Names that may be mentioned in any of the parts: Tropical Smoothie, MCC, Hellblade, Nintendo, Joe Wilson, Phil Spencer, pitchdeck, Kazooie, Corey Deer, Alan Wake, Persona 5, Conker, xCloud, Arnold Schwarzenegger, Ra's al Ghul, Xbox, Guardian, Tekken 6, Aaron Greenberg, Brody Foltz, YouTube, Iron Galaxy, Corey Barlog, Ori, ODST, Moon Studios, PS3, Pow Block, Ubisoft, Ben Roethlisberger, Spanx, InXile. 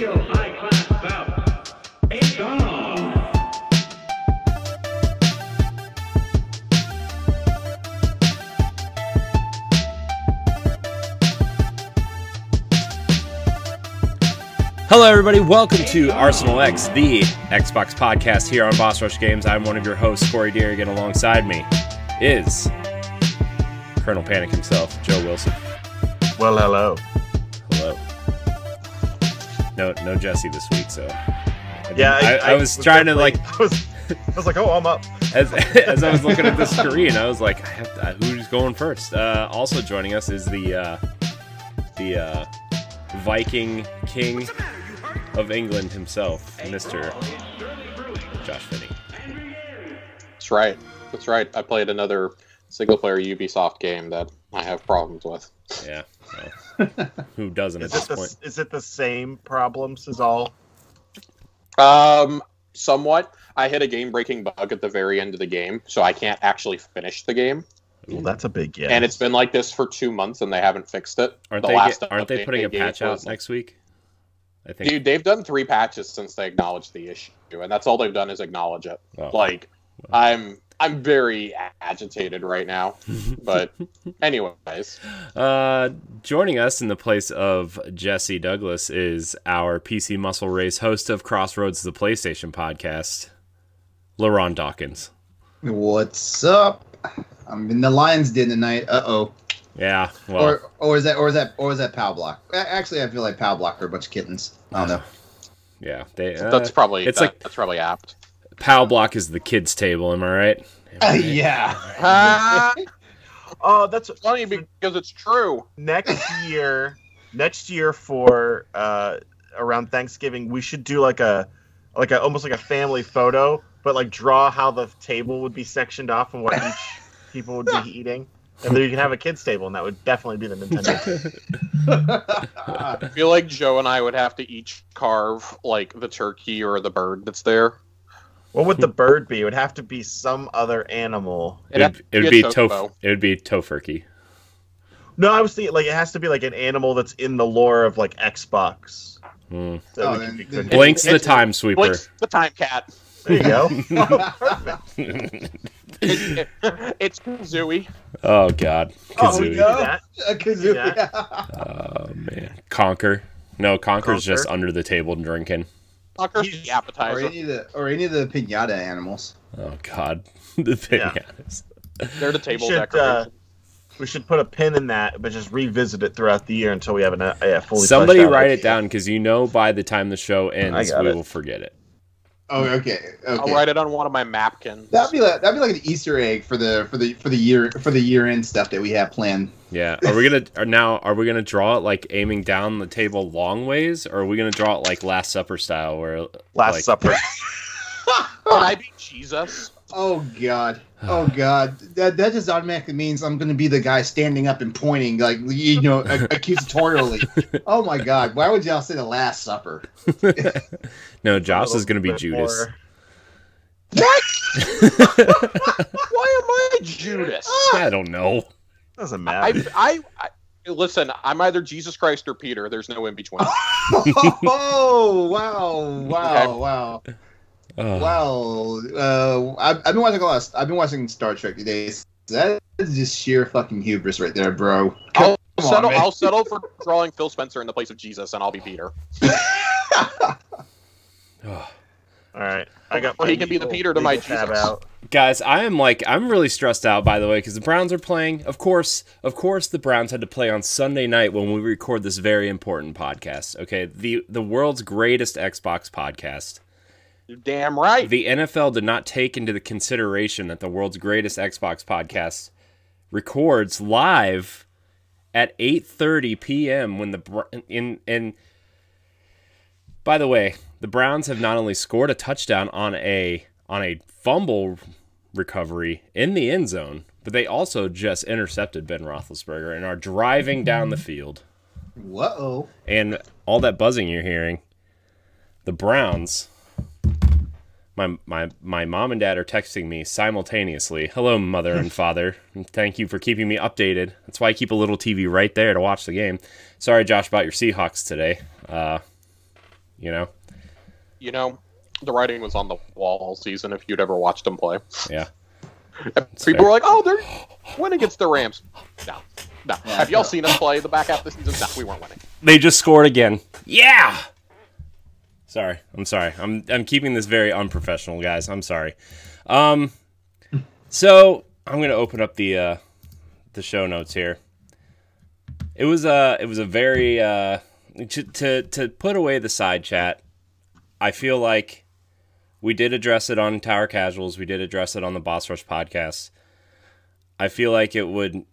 real high-class bout. It's on! Hello, everybody. Welcome to Arsenal X, the Xbox podcast here on Boss Rush Games. I'm one of your hosts, Corey Deer, and alongside me is Colonel Panic himself, Joe Wilson. Well, hello. Hello. No Jesse this week, so... I was like, oh, I'm up. As I was looking at the screen, I was like, who's going first? Also joining us is the Viking King of England himself, Mr. Josh Finney. That's right. I played another single-player Ubisoft game that I have problems with. Yeah. Well, who doesn't at this point? Is it the same problems as all? Somewhat. I hit a game-breaking bug at the very end of the game, so I can't actually finish the game. Well, that's a big yes. And it's been like this for 2 months, and they haven't fixed it. Aren't they putting a patch out next week? I think. Dude, they've done 3 patches since they acknowledged the issue, and that's all they've done is acknowledge it. Oh. Like, well. I'm very agitated right now. But anyways. Joining us in the place of Jesse Douglas is our PC Muscle Race host of Crossroads, the PlayStation podcast, Leron Dawkins. What's up? I'm in the Lions Den tonight. Uh-oh. Yeah. Well. Or is that Pow Block? Actually, I feel like Pow Block are a bunch of kittens. I don't know. Yeah. That's probably apt. Pow Block is the kids' table, am I right? Yeah. That's funny because it's true. Next year for around Thanksgiving, we should do like a almost like a family photo, but like draw how the table would be sectioned off and what each people would be eating. And then you can have a kids' table, and that would definitely be the Nintendo. I feel like Joe and I would have to each carve like the turkey or the bird that's there. What would the bird be? It would have to be some other animal. It would be tofurkey. No, I was thinking like it has to be like an animal that's in the lore of like Xbox. Mm. So Blink's the time cat. There you go. Oh, perfect. It's Kazooie. Oh God. Kazooie. Oh, we know that. Kazooie. Oh man. Conker. No, Conker's just under the table drinking. The appetizer. Or any of the pinata animals. Oh God, the pinatas. Yeah. They're the table decoration. We should put a pin in that, but just revisit it throughout the year until we have a fully. Somebody write it down because you know by the time the show ends, we will forget it. Oh, okay. I'll write it on one of my napkins. That'd be like an Easter egg for the year end stuff that we have planned. Yeah. Are we gonna draw it like aiming down the table long ways, or are we gonna draw it like Last Supper style, where Last Supper? Would I be Jesus? Oh God. That just automatically means I'm going to be the guy standing up and pointing, like, you know, accusatorially. Oh, my God. Why would y'all say the Last Supper? No, Josh is going to be Judas. More. What? Why am I Judas? I don't know. Doesn't matter. Listen, I'm either Jesus Christ or Peter. There's no in between. Oh, wow. Okay. I've been watching a lot. I've been watching Star Trek today. That is just sheer fucking hubris right there, bro. I'll settle for drawing Phil Spencer in the place of Jesus, and I'll be Peter. All right, I got. Well, he can be the Peter to my Jesus. Guys, I'm really stressed out, by the way, because the Browns are playing. Of course, the Browns had to play on Sunday night when we record this very important podcast. Okay, the world's greatest Xbox podcast. You're damn right. The NFL did not take into the consideration that the world's greatest Xbox podcast records live at 8:30 p.m. when by the way, the Browns have not only scored a touchdown on a fumble recovery in the end zone, but they also just intercepted Ben Roethlisberger and are driving down the field. Whoa! And all that buzzing you're hearing, the Browns. My mom and dad are texting me simultaneously. Hello, mother and father. And thank you for keeping me updated. That's why I keep a little TV right there to watch the game. Sorry, Josh, about your Seahawks today. you know? You know, the writing was on the wall all season if you'd ever watched them play. Yeah. People were like, oh, they're winning against the Rams. No. No. Yeah, have y'all seen us play the back half of the season? No, we weren't winning. They just scored again. Yeah! Sorry. I'm sorry. I'm keeping this very unprofessional, guys. I'm sorry. So I'm going to open up the show notes here. It was a very to put away the side chat. I feel like we did address it on Tower Casuals. We did address it on the Boss Rush podcast. I feel like it would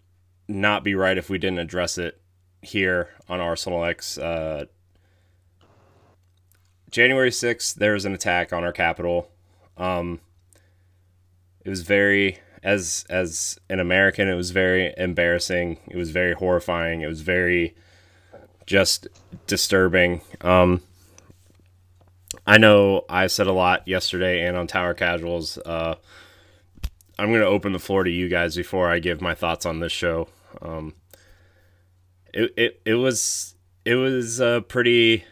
not be right if we didn't address it here on Arsenal X. January 6th, there was an attack on our capital. It was very, as an American, it was very embarrassing. It was very horrifying. It was very just disturbing. I know I said a lot yesterday and on Tower Casuals. I'm going to open the floor to you guys before I give my thoughts on this show. It was a pretty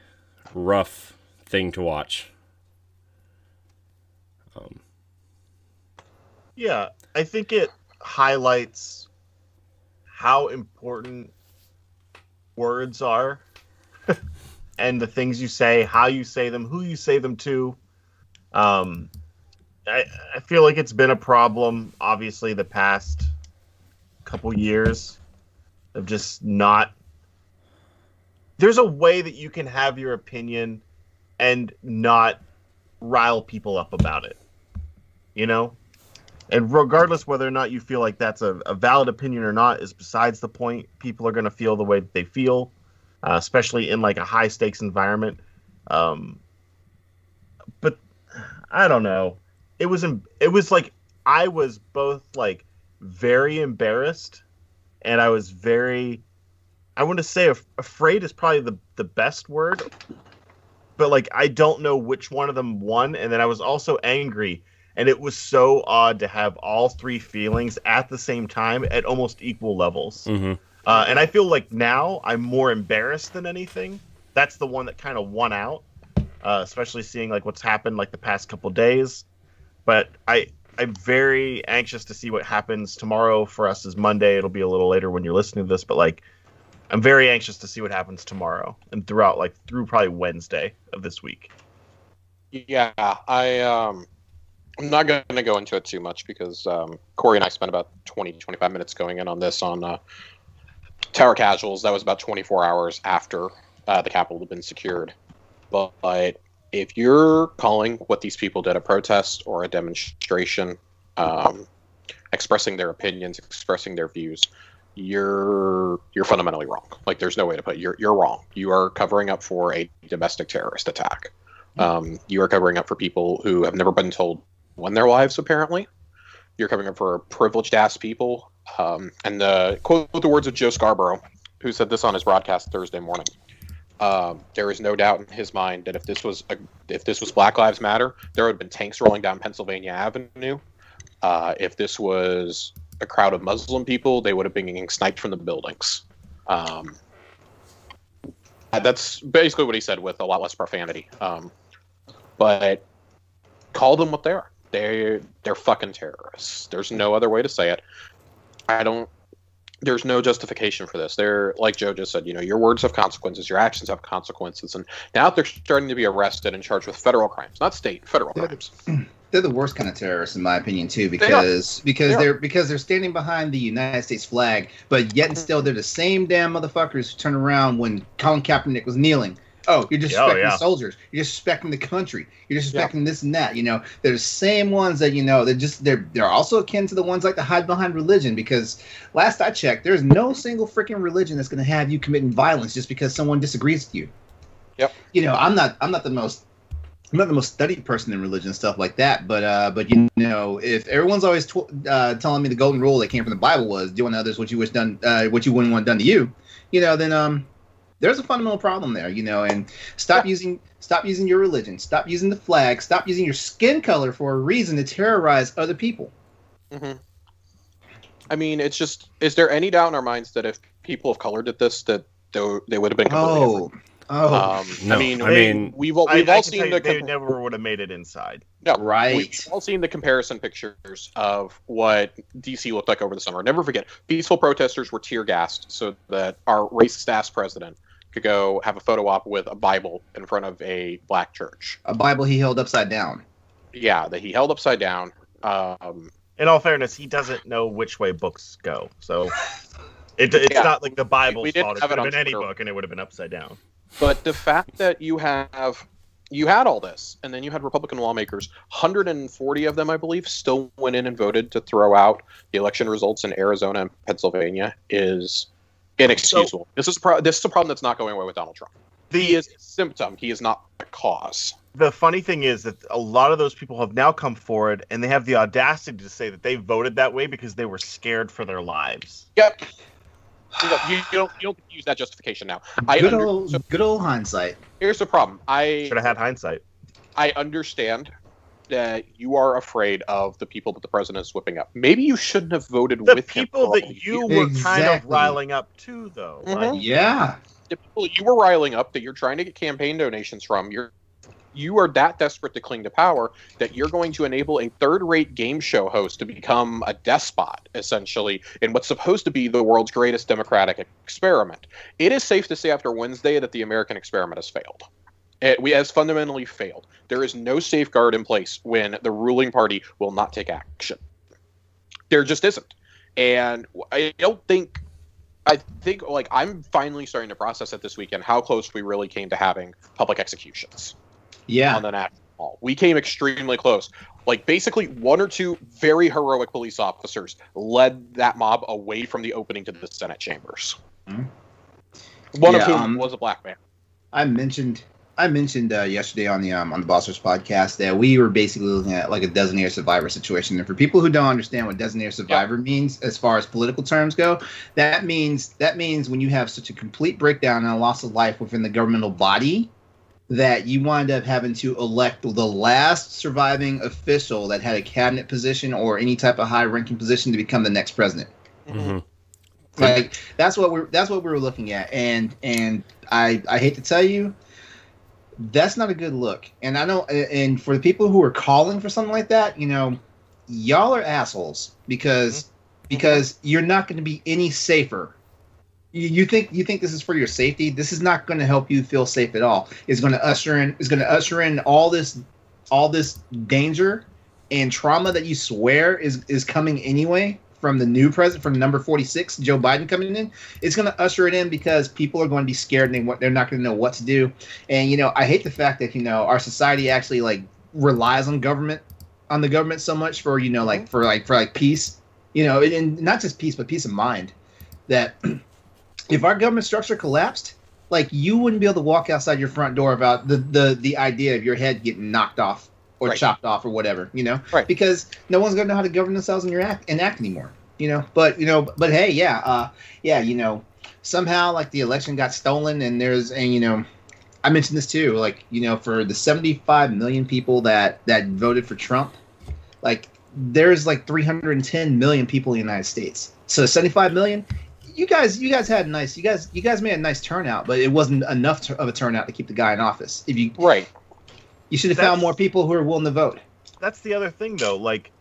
rough thing to watch. Yeah, I think it highlights how important words are and the things you say, how you say them, who you say them to. I feel like it's been a problem, obviously, the past couple years of just not... There's a way that you can have your opinion and not rile people up about it, you know? And regardless whether or not you feel like that's a valid opinion or not is besides the point. People are going to feel the way that they feel, especially in like a high-stakes environment. But I don't know. It was like I was both like very embarrassed and I was very... I want to say afraid is probably the best word. But like I don't know which one of them won. And then I was also angry. And it was so odd to have all three feelings at the same time at almost equal levels. Mm-hmm. And I feel like now I'm more embarrassed than anything. That's the one that kind of won out, especially seeing like what's happened like the past couple days. But I'm very anxious to see what happens tomorrow. For us is Monday. It'll be a little later when you're listening to this. But like I'm very anxious to see what happens tomorrow and throughout like through probably Wednesday of this week. Yeah, I'm not going to go into it too much because Corey and I spent about 20-25 minutes going in on this on Tower Casuals. That was about 24 hours after the Capitol had been secured. But if you're calling what these people did a protest or a demonstration, expressing their opinions, expressing their views, you're fundamentally wrong. Like there's no way to put it. You're wrong. You are covering up for a domestic terrorist attack. You are covering up for people who have never been told in their lives, apparently. You're covering up for privileged-ass people. And quote the words of Joe Scarborough, who said this on his broadcast Thursday morning. There is no doubt in his mind that if this was Black Lives Matter, there would have been tanks rolling down Pennsylvania Avenue. If this was a crowd of Muslim people, they would have been getting sniped from the buildings. That's basically what he said with a lot less profanity. But call them what they are. They're fucking terrorists. There's no other way to say it. There's no justification for this. They're, like Joe just said, you know, your words have consequences, your actions have consequences, and now they're starting to be arrested and charged with federal crimes, not state, federal crimes. They're the worst kind of terrorists, in my opinion, too, because they're standing behind the United States flag, but yet and still they're the same damn motherfuckers who turned around when Colin Kaepernick was kneeling. Oh, you're disrespecting soldiers. You're disrespecting the country. You're disrespecting this and that. You know, they're the same ones that they're also akin to the ones like to hide behind religion. Because last I checked, there's no single freaking religion that's going to have you committing violence just because someone disagrees with you. Yep. You know, I'm not the most studied person in religion and stuff like that, but you know, if everyone's always telling me the golden rule that came from the Bible was do unto others what you wish done, what you wouldn't want done to you, you know, then there's a fundamental problem there, you know. And stop using your religion, stop using the flag, stop using your skin color for a reason to terrorize other people. Mm-hmm. I mean, it's just—is there any doubt in our minds that if people of color did this, that they would have been completely different? Oh, no. We've all seen, they never would have made it inside. No, right. We've all seen the comparison pictures of what DC looked like over the summer. Never forget, peaceful protesters were tear gassed so that our racist ass president could go have a photo op with a Bible in front of a black church. A Bible he held upside down. Yeah, that he held upside down. In all fairness, he doesn't know which way books go, so it's not like the Bible's fault. It could have been any book, and it would have been upside down. But the fact that you had all this, and then you had Republican lawmakers, 140 of them, I believe, still went in and voted to throw out the election results in Arizona and Pennsylvania, is inexcusable. So, this is a problem that's not going away with Donald Trump. He is a symptom. He is not the cause. The funny thing is that a lot of those people have now come forward, and they have the audacity to say that they voted that way because they were scared for their lives. Yep. You don't use that justification now. Good old hindsight. Here's the problem. I should have had hindsight. I understand that you are afraid of the people that the president is whipping up. Maybe you shouldn't have voted with people that you were kind of riling up to, though. Mm-hmm. Right? Yeah. The people you were riling up that you're trying to get campaign donations from. You are that desperate to cling to power that you're going to enable a third-rate game show host to become a despot, essentially, in what's supposed to be the world's greatest democratic experiment. It is safe to say after Wednesday that the American experiment has failed. It has fundamentally failed. There is no safeguard in place when the ruling party will not take action. There just isn't. And I think like I'm finally starting to process it this weekend how close we really came to having public executions. Yeah. On the National Mall. We came extremely close. Like, basically, one or two very heroic police officers led that mob away from the opening to the Senate chambers. Mm-hmm. One of whom was a black man. I mentioned yesterday on the Boss Rush podcast that we were basically looking at like a Designated Survivor situation. And for people who don't understand what Designated Survivor means as far as political terms go, that means when you have such a complete breakdown and a loss of life within the governmental body that you wind up having to elect the last surviving official that had a cabinet position or any type of high-ranking position to become the next president. Mm-hmm. Like that's what we were looking at, and I hate to tell you, that's not a good look. And I know, and for the people who are calling for something like that, you know, y'all are assholes because you're not going to be any safer. You think this is for your safety? This is not going to help you feel safe at all. It's going to usher in all this danger and trauma that you swear is coming anyway from the new president, from number 46, Joe Biden coming in. It's going to usher it in because people are going to be scared and they're not going to know what to do. And you know, I hate the fact that, you know, our society actually like relies on the government so much for, you know, like for peace, you know, and not just peace but peace of mind. That if our government structure collapsed, like, you wouldn't be able to walk outside your front door without the idea of your head getting knocked off or chopped off or whatever, you know? Right. Because no one's going to know how to govern themselves and act anymore, you know? But hey, you know, somehow, like, the election got stolen and you know, I mentioned this too, like, you know, for the 75 million people that voted for Trump, like, there's like 310 million people in the United States. So 75 million... You guys made a nice turnout, but it wasn't enough of a turnout to keep the guy in office. You should have found more people who are willing to vote. That's the other thing, though. Like,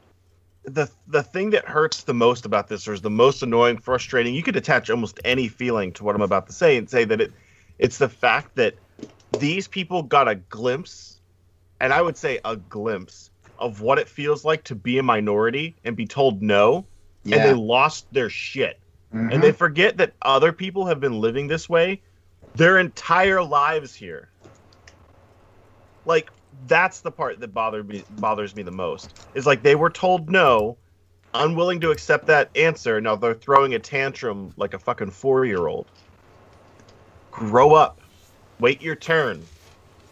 the thing that hurts the most about this, or is the most annoying, frustrating. You could attach almost any feeling to what I'm about to say and say that it's the fact that these people got a glimpse, and I would say a glimpse of what it feels like to be a minority and be told no, and they lost their shit. Mm-hmm. And they forget that other people have been living this way their entire lives here. Like, that's the part that bothers me the most. Is like they were told no, unwilling to accept that answer. Now they're throwing a tantrum like a fucking 4-year-old. Grow up. Wait your turn.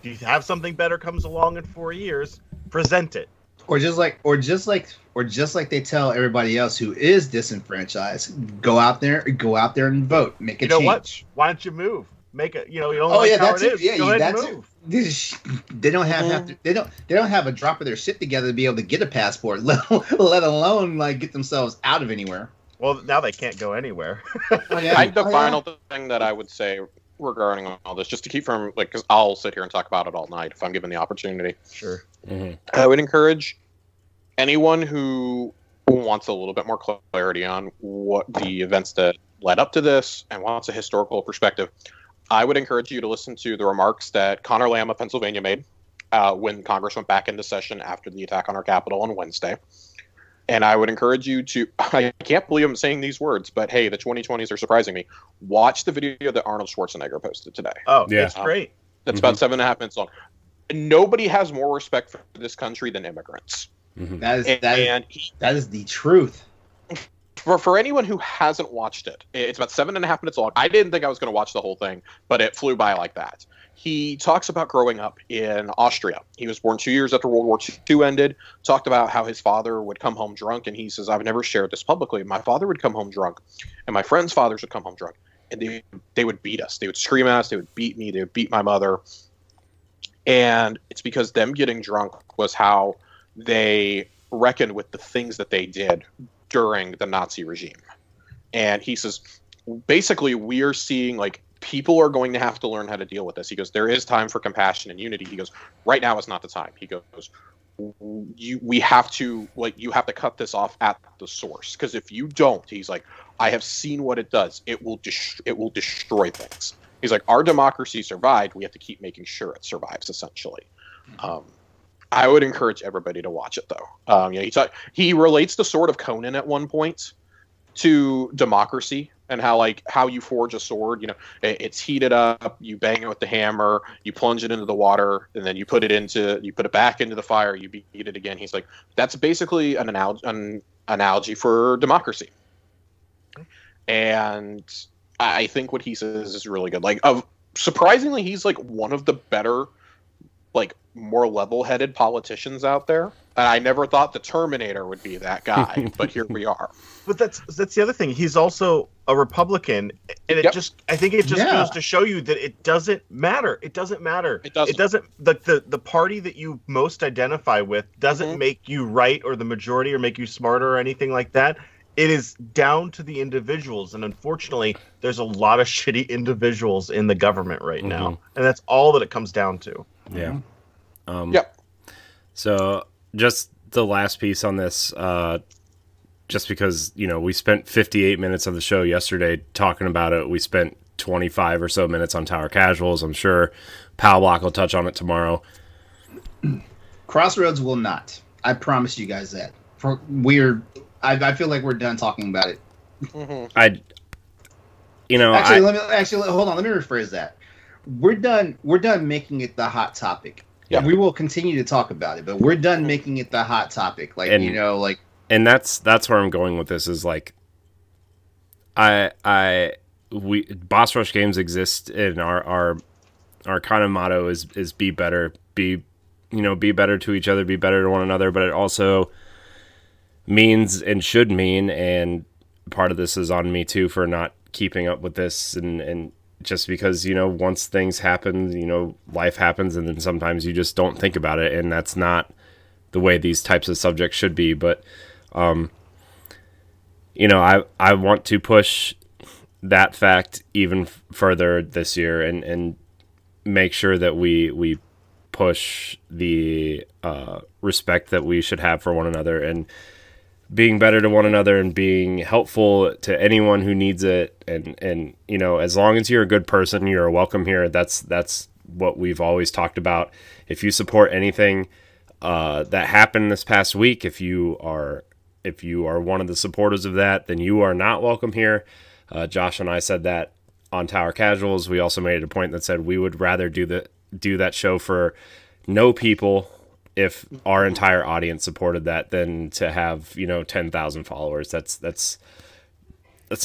If you have something better comes along in 4 years, present it. Or just like they tell everybody else who is disenfranchised, go out there and vote, make a change. You know what? Why don't you move? Make a, you know, you don't. Oh, like, yeah, how that's it. Is. Yeah, go ahead that's and move. It. They don't have to, they don't have a drop of their shit together to be able to get a passport, let alone like get themselves out of anywhere. Well, now they can't go anywhere. Oh, yeah. I think the final thing that I would say regarding all this, just to keep from, like, because I'll sit here and talk about it all night if I'm given the opportunity. Sure. Mm-hmm. I would encourage anyone who wants a little bit more clarity on what the events that led up to this and wants a historical perspective, I would encourage you to listen to the remarks that Connor Lamb of Pennsylvania made when Congress went back into session after the attack on our Capitol on Wednesday. And I would encourage you to, I can't believe I'm saying these words, but hey, the 2020s are surprising me. Watch the video that Arnold Schwarzenegger posted today. Oh, yeah. It's great. That's about 7.5 minutes long. Nobody has more respect for this country than immigrants. Mm-hmm. That is the truth. For anyone who hasn't watched it, it's about 7.5 minutes long. I didn't think I was going to watch the whole thing, but it flew by like that. He talks about growing up in Austria. He was born 2 years after World War II ended, talked about how his father would come home drunk, and he says, I've never shared this publicly. My father would come home drunk, and my friends' fathers would come home drunk, and they would beat us. They would scream at us. They would beat me. They would beat my mother. And it's because them getting drunk was how they reckoned with the things that they did during the Nazi regime. And he says, basically, we are seeing, like, people are going to have to learn how to deal with this. He goes, there is time for compassion and unity. He goes, right now is not the time. He goes, you have to cut this off at the source, because if you don't, he's like, I have seen what it does. It will destroy things. He's like, our democracy survived. We have to keep making sure it survives, essentially. I would encourage everybody to watch it, though. He relates the sword of Conan at one point to democracy and how you forge a sword. You know, it's heated up, you bang it with the hammer, you plunge it into the water, and then you put it back into the fire, you beat it again. He's like, that's basically an analogy for democracy. And I think what he says is really good. Like, surprisingly, he's like one of the better, like, more level-headed politicians out there. And I never thought the Terminator would be that guy, but here we are. But that's the other thing. He's also a Republican, and it just goes to show you that it doesn't matter. The party that you most identify with doesn't make you right or the majority or make you smarter or anything like that. It is down to the individuals, and unfortunately, there's a lot of shitty individuals in the government right now, and that's all that it comes down to. Yeah. So just the last piece on this, just because, you know, we spent 58 minutes of the show yesterday talking about it. We spent 25 or so minutes on Tower Casuals. I'm sure Pow Block will touch on it tomorrow. Crossroads will not. I promise you guys that. I feel like we're done talking about it. Mm-hmm. Let me rephrase that. We're done making it the hot topic. Yeah, we will continue to talk about it, but we're done making it the hot topic. And that's where I'm going with this is, like, we Boss Rush Games exist, and our kind of motto is be better, be better to each other, be better to one another. But it also means and should mean, and part of this is on me too for not keeping up with this and. Just because, you know, once things happen, you know, life happens, and then sometimes you just don't think about it, and that's not the way these types of subjects should be. But, you know, I want to push that fact even further this year and make sure that we push the respect that we should have for one another and being better to one another and being helpful to anyone who needs it. And, you know, as long as you're a good person, you're welcome here. That's what we've always talked about. If you support anything that happened this past week, if you are one of the supporters of that, then you are not welcome here. Josh and I said that on Tower Casuals. We also made it a point that said we would rather do that show for no people if our entire audience supported that than to have, you know, 10,000 followers. That's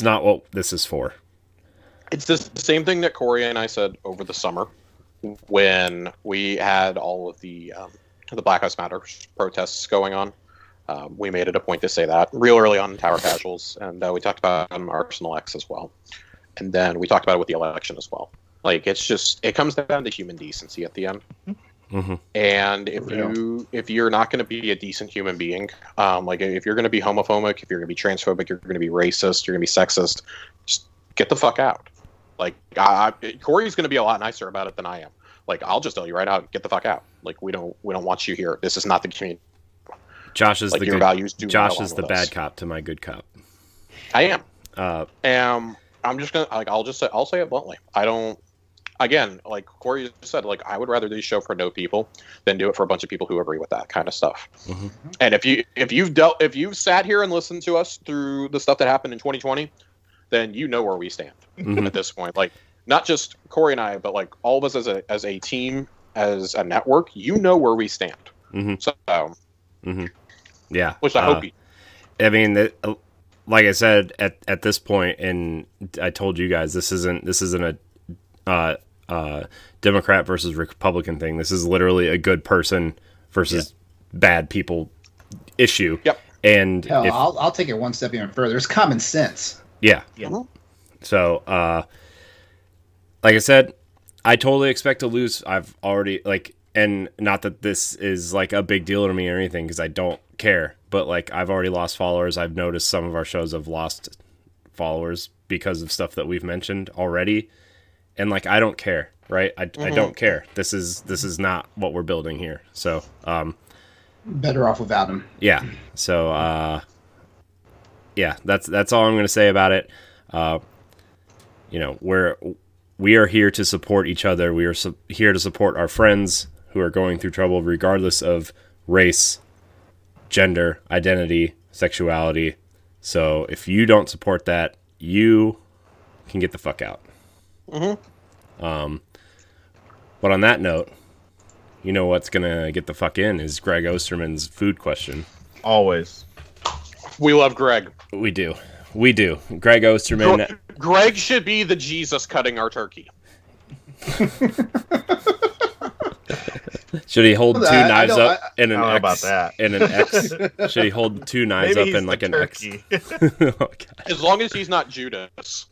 not what this is for. It's the same thing that Corey and I said over the summer when we had all of the Black Lives Matter protests going on. We made it a point to say that real early on in Tower Casuals, and we talked about Arsenal X as well. And then we talked about it with the election as well. Like, it's just, it comes down to human decency at the end. Mm-hmm. And if you're not going to be a decent human being, like, if you're going to be homophobic, if you're going to be transphobic, you're going to be racist, you're going to be sexist, just get the fuck out. Like, Corey's going to be a lot nicer about it than I am. Like, I'll just tell you right out, get the fuck out. Like, we don't want you here. This is not the community. Josh is like, the your good, values do Josh is the bad us. Cop to my good cop. I am. I'm just gonna like I'll say it bluntly. I don't. Again, like Corey said, like I would rather do a show for no people than do it for a bunch of people who agree with that kind of stuff. Mm-hmm. And if you've sat here and listened to us through the stuff that happened in 2020, then you know where we stand mm-hmm. at this point. Like not just Corey and I, but like all of us as a team, as a network, you know where we stand. Mm-hmm. So, mm-hmm. yeah, which I hope. I mean, like I said at this point, and I told you guys this isn't a Democrat versus Republican thing. This is literally a good person versus bad people issue. Yep. And hell, I'll take it one step even further. It's common sense. Yeah. Mm-hmm. So, like I said, I totally expect to lose. I've already like, and not that this is like a big deal to me or anything, because I don't care. But like, I've already lost followers. I've noticed some of our shows have lost followers because of stuff that we've mentioned already. And like, I don't care, right? I don't care. This is not what we're building here. So, better off without him. Yeah. So, yeah, that's all I'm going to say about it. You know, we are here to support each other. We are here to support our friends who are going through trouble, regardless of race, gender, identity, sexuality. So if you don't support that, you can get the fuck out. Mm-hmm. But on that note, you know what's gonna get the fuck in is Greg Osterman's food question. Always. We love Greg. We do. Greg Osterman. Greg should be the Jesus cutting our turkey. Should he hold two knives up in an X? About that. In an X? Should he hold two knives up in like an turkey. X? Oh, as long as he's not Judas.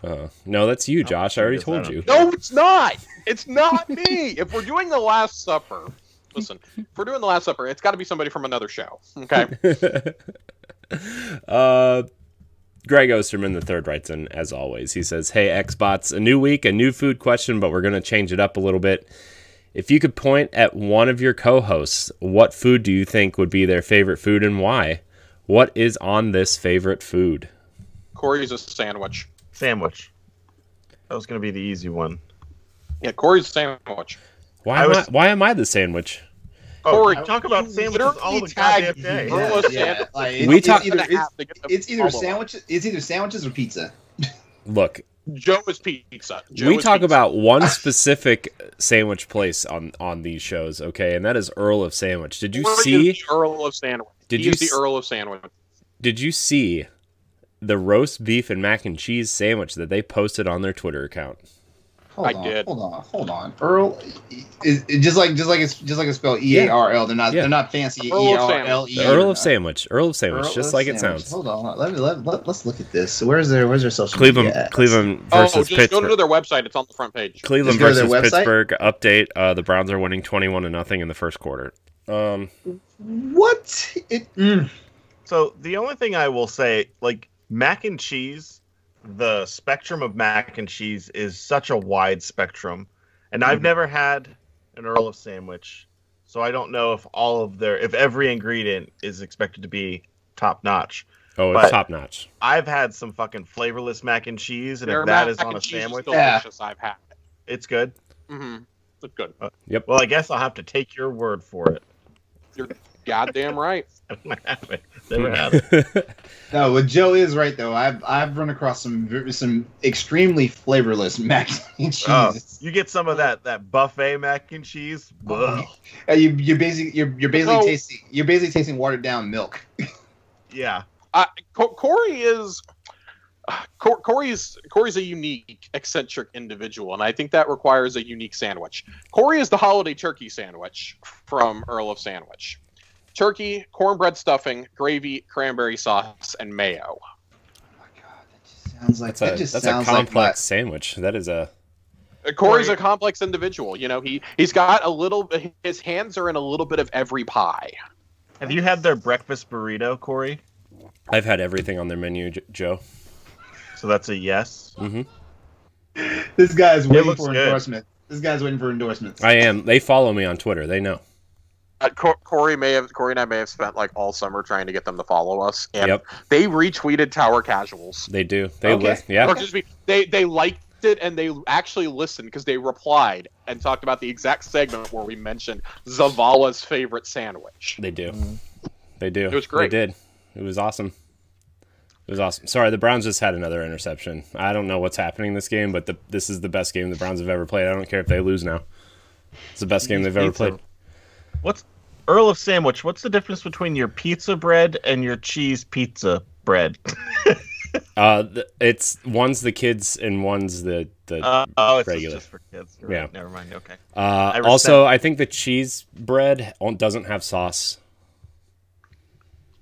No, that's you, Josh. I already told you. No, it's not. It's not me. If we're doing the Last Supper, listen. If we're doing the Last Supper, it's got to be somebody from another show. Okay. Greg Osterman the Third writes in as always. He says, "Hey, Xbots, a new week, a new food question, but we're gonna change it up a little bit." If you could point at one of your co-hosts, what food do you think would be their favorite food and why? What is on this favorite food? Corey's a sandwich. Sandwich. That was going to be the easy one. Yeah, Corey's a sandwich. Why am I the sandwich? Corey, talk about sandwiches all the goddamn day. Yeah. Like, it's either sandwiches or pizza. Look. Joe is pizza. Joe we is talk pizza. About one specific sandwich place on these shows, okay? And that is Earl of Sandwich. Did you see the Earl of Sandwich? Did you see Earl of Sandwich? Did you see the roast beef and mac and cheese sandwich that they posted on their Twitter account? Hold on. Earl is just like it's spelled EARL. They're not fancy ERLE. Earl of Sandwich. Just like it sounds. Hold on. Let's look at this. Where's their social media? Cleveland versus Pittsburgh. Just go to their website. It's on the front page. Cleveland versus Pittsburgh update. The Browns are winning 21-0 in the first quarter. What? So the only thing I will say, like mac and cheese. The spectrum of mac and cheese is such a wide spectrum, and I've never had an Earl of Sandwich, so I don't know if every ingredient is expected to be top notch. Oh, it's top notch. I've had some fucking flavorless mac and cheese, and if that is on a sandwich, delicious. I've had it. It's good. Mm-hmm. It's good. Yep. Well, I guess I'll have to take your word for it. You're goddamn right. Never had it. No, what Joe is right though. I've run across some extremely flavorless mac and cheese. Oh, you get some of that buffet mac and cheese. You're basically tasting watered down milk. Yeah. Corey's a unique, eccentric individual, and I think that requires a unique sandwich. Corey is the holiday turkey sandwich from Earl of Sandwich. Turkey, cornbread stuffing, gravy, cranberry sauce, and mayo. Oh my god, that just sounds like that's a complex sandwich. That is a Corey's a complex individual. You know, he's got a little. His hands are in a little bit of every pie. Have you had their breakfast burrito, Corey? I've had everything on their menu, Joe. So that's a yes. Mm-hmm. This guy's waiting for endorsement. This guy's waiting for endorsements. I am. They follow me on Twitter. They know. Corey and I may have spent like all summer trying to get them to follow us, and they retweeted Tower Casuals. They do. They They liked it and they actually listened because they replied and talked about the exact segment where we mentioned Zavala's favorite sandwich. They do. They do. It was great. They did. It was awesome. It was awesome. Sorry, the Browns just had another interception. I don't know what's happening in this game, but this is the best game the Browns have ever played. I don't care if they lose now. It's the best game they've ever played. What's Earl of Sandwich? What's the difference between your pizza bread and your cheese pizza bread? It's one's the kids and one's the regular. It's just for kids. You're right. Never mind. Okay. Also, I think the cheese bread doesn't have sauce.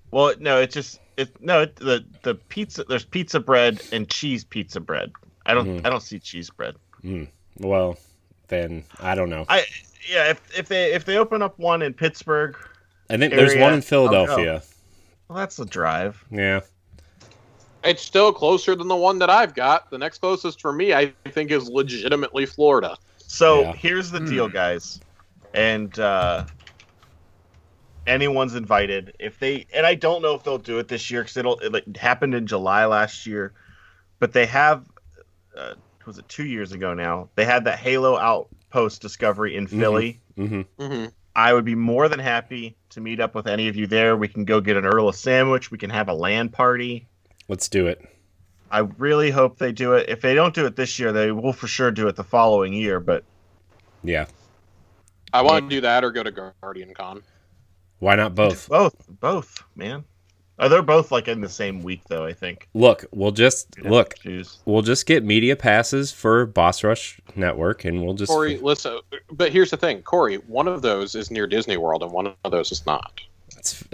Well, no, it's just the pizza. There's pizza bread and cheese pizza bread. I don't see cheese bread. Mm. Well, then I don't know. If they open up one in Pittsburgh, I think there's one in Philadelphia. Well, that's a drive. Yeah, it's still closer than the one that I've got. The next closest for me, I think, is legitimately Florida. So here's the deal, guys, and anyone's invited. If they, and I don't know if they'll do it this year because it happened in July last year, but they have. Was it 2 years ago now? They had that Halo Outpost Discovery in Philly. Mm-hmm. Mm-hmm. I would be more than happy to meet up with any of you there. We can go get an Earl of Sandwich. We can have a LAN party. Let's do it. I really hope they do it. If they don't do it this year, they will for sure do it the following year. But yeah, I want to do that or go to Guardian Con. Why not both? Both, man. Oh, they're both like in the same week, though. I think. Look, we'll just get media passes for Boss Rush Network, and we'll just. Corey, listen, but here's the thing, Corey. One of those is near Disney World, and one of those is not.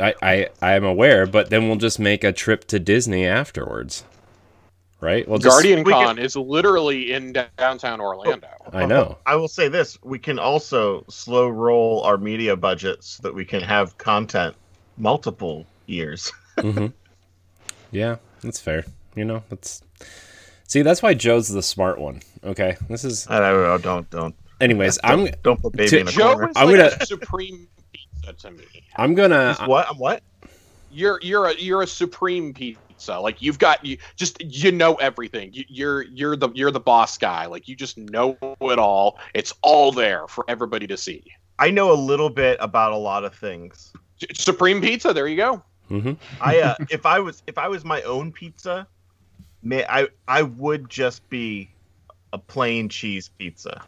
I am aware, but then we'll just make a trip to Disney afterwards, right? Well, Guardian Con is literally in downtown Orlando. I know. I will say this: we can also slow roll our media budget so that we can have content multiple years. Mm-hmm. Yeah, that's fair. You know, that's why Joe's the smart one. Okay, this is. I don't know. Don't. Anyways, don't put baby in a corner. Joe is like a supreme pizza to me. I'm gonna what? You're a supreme pizza. Like you've got you know everything. You're the boss guy. Like you just know it all. It's all there for everybody to see. I know a little bit about a lot of things. Supreme pizza. There you go. Mm-hmm. If I was my own pizza, I would just be a plain cheese pizza.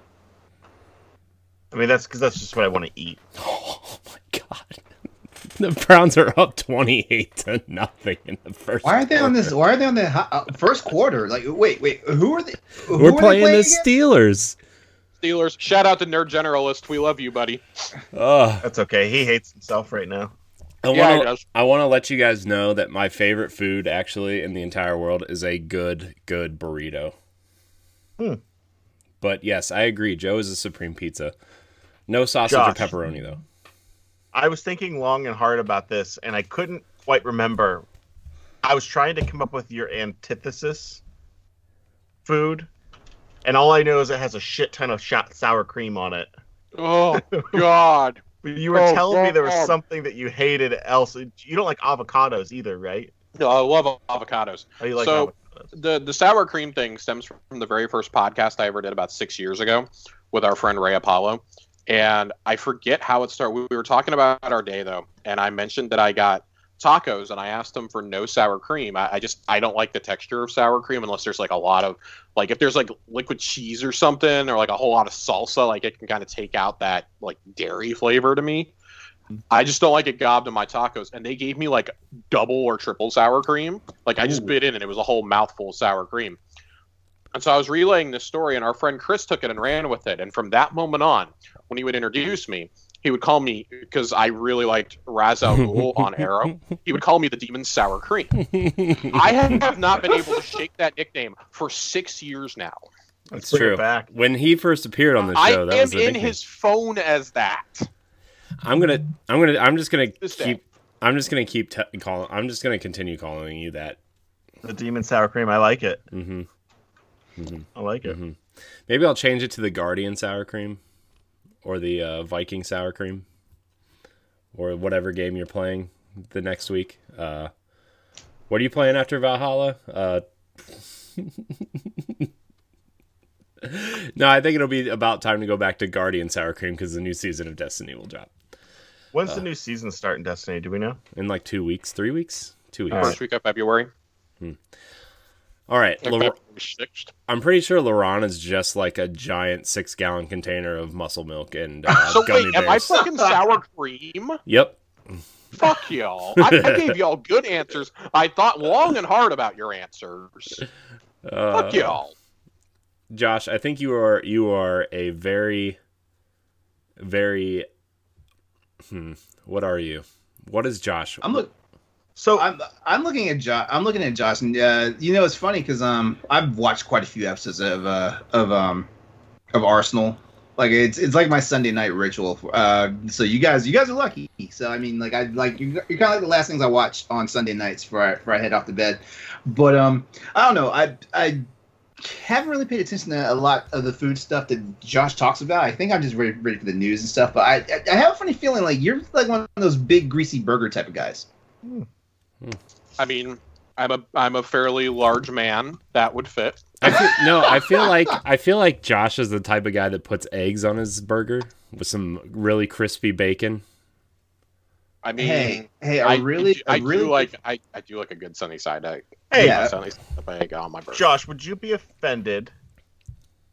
I mean that's just what I want to eat. Oh my god! The Browns are up 28-0 in the first. Why are they quarter. On this? Why are they on the first quarter? Like wait, who are they? We're playing the Steelers. Again? Steelers! Shout out to Nerd Generalist. We love you, buddy. That's okay. He hates himself right now. I want to let you guys know that my favorite food, actually, in the entire world is a good burrito. Hmm. But yes, I agree. Joe is a supreme pizza. No sausage or pepperoni, though. I was thinking long and hard about this, and I couldn't quite remember. I was trying to come up with your antithesis food, and all I know is it has a shit ton of sour cream on it. Oh, God. You were telling me there was something that you hated else. You don't like avocados either, right? No, I love avocados. Oh, you like avocados. The sour cream thing stems from the very first podcast I ever did about 6 years ago with our friend Ray Apollo. And I forget how it started. We were talking about our day, though, and I mentioned that I got tacos, and I asked them for no sour cream. I don't like the texture of sour cream unless there's like a lot of like if there's like liquid cheese or something or like a whole lot of salsa, like it can kind of take out that like dairy flavor to me. I just don't like it gobbed in my tacos, and they gave me like double or triple sour cream. Like I just bit in and it was a whole mouthful of sour cream. And so I was relaying this story, and our friend Chris took it and ran with it. And from that moment on, when he would introduce me, he would call me, because I really liked Ra's al Ghul on Arrow, he would call me the Demon Sour Cream. I have not been able to shake that nickname for 6 years now. That's true. Back. When he first appeared on the show, that was the nickname. I am in his phone as that. I'm just gonna continue calling you that. The Demon Sour Cream. I like it. Mm-hmm. Mm-hmm. I like it. Mm-hmm. Maybe I'll change it to the Guardian sour cream or the Viking sour cream or whatever game you're playing the next week. What are you playing after Valhalla? No, I think it'll be about time to go back to Guardian sour cream because the new season of Destiny will drop. When's the new season start in Destiny? Do we know? In like 2 weeks, 3 weeks, 2 weeks. First week of February. Hmm. All right. I'm pretty sure Leron is just like a giant 6-gallon container of muscle milk and so gummy bears. Am I fucking sour cream? Yep. Fuck y'all. I gave y'all good answers. I thought long and hard about your answers. Fuck y'all. Josh, I think you are a very, very. What are you? What is Josh? I'm looking at Josh. I'm looking at Josh, and you know it's funny because I've watched quite a few episodes of Arsenal. Like it's like my Sunday night ritual. So you guys are lucky. So I mean, like you're kind of like the last things I watch on Sunday nights before I head off to bed. But I don't know. I haven't really paid attention to a lot of the food stuff that Josh talks about. I think I'm just ready for the news and stuff. But I have a funny feeling like you're like one of those big greasy burger type of guys. I mean, I'm a fairly large man. That would fit. I feel like Josh is the type of guy that puts eggs on his burger with some really crispy bacon. I mean, hey, I do like a good sunny side egg. Hey, yeah. Sunny side egg on my burger. Josh, would you be offended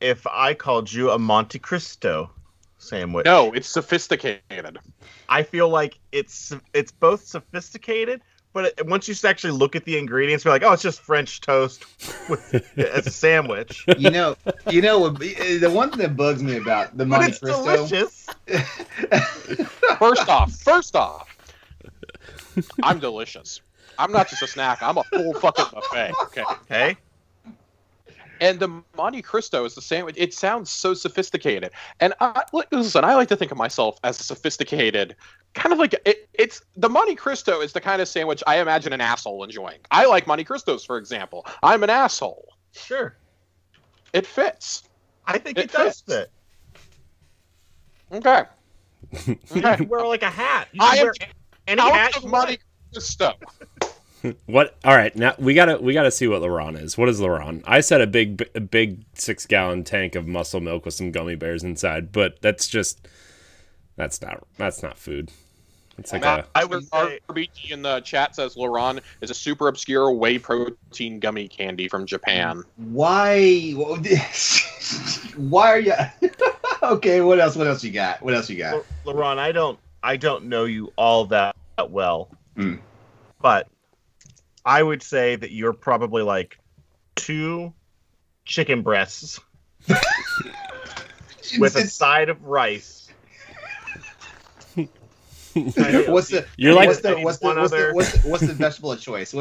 if I called you a Monte Cristo sandwich? No, it's sophisticated. I feel like it's both sophisticated, but once you actually look at the ingredients, you're like, oh, it's just French toast as a sandwich. You know, the one thing that bugs me about the Monte Cristo. But it's delicious. First off. I'm delicious. I'm not just a snack. I'm a full fucking buffet. Okay. And the Monte Cristo is the sandwich. It sounds so sophisticated. And I like to think of myself as a sophisticated, kind of like it's the Monte Cristo is the kind of sandwich I imagine an asshole enjoying. I like Monte Cristos, for example. I'm an asshole. Sure. It fits. I think it does fit. Okay. You wear like a hat. What? All right, now we gotta see what Leron is. What is Leron? I said a big 6-gallon tank of muscle milk with some gummy bears inside, but that's not food. It's like RBG in the chat says Leron is a super obscure whey protein gummy candy from Japan. Why are you? Okay, what else you got? Leron, I don't know you all that well, but I would say that you're probably like 2 chicken breasts with a side of rice. What's the vegetable of choice?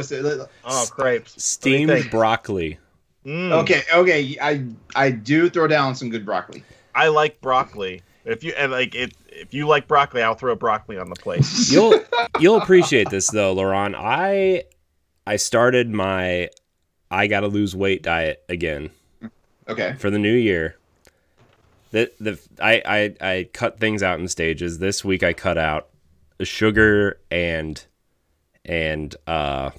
Crepes. Steamed broccoli. Okay. I do throw down some good broccoli. I like broccoli. If you like broccoli, I'll throw broccoli on the plate. You'll appreciate this though, Leron. I started my I gotta lose weight diet again. Okay. For the new year. I cut things out in stages. This week I cut out sugar and what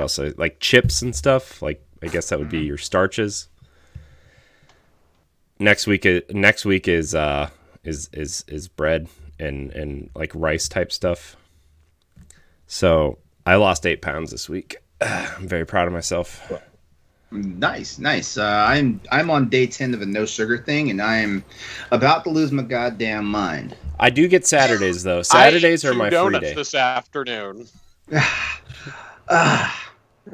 else? Like chips and stuff. Like I guess that would be your starches. Next week is bread and like rice type stuff. So I lost 8 pounds this week. I'm very proud of myself. Nice. I'm on day 10 of a no sugar thing, and I am about to lose my goddamn mind. I do get Saturdays though. Saturdays are my free day. This afternoon.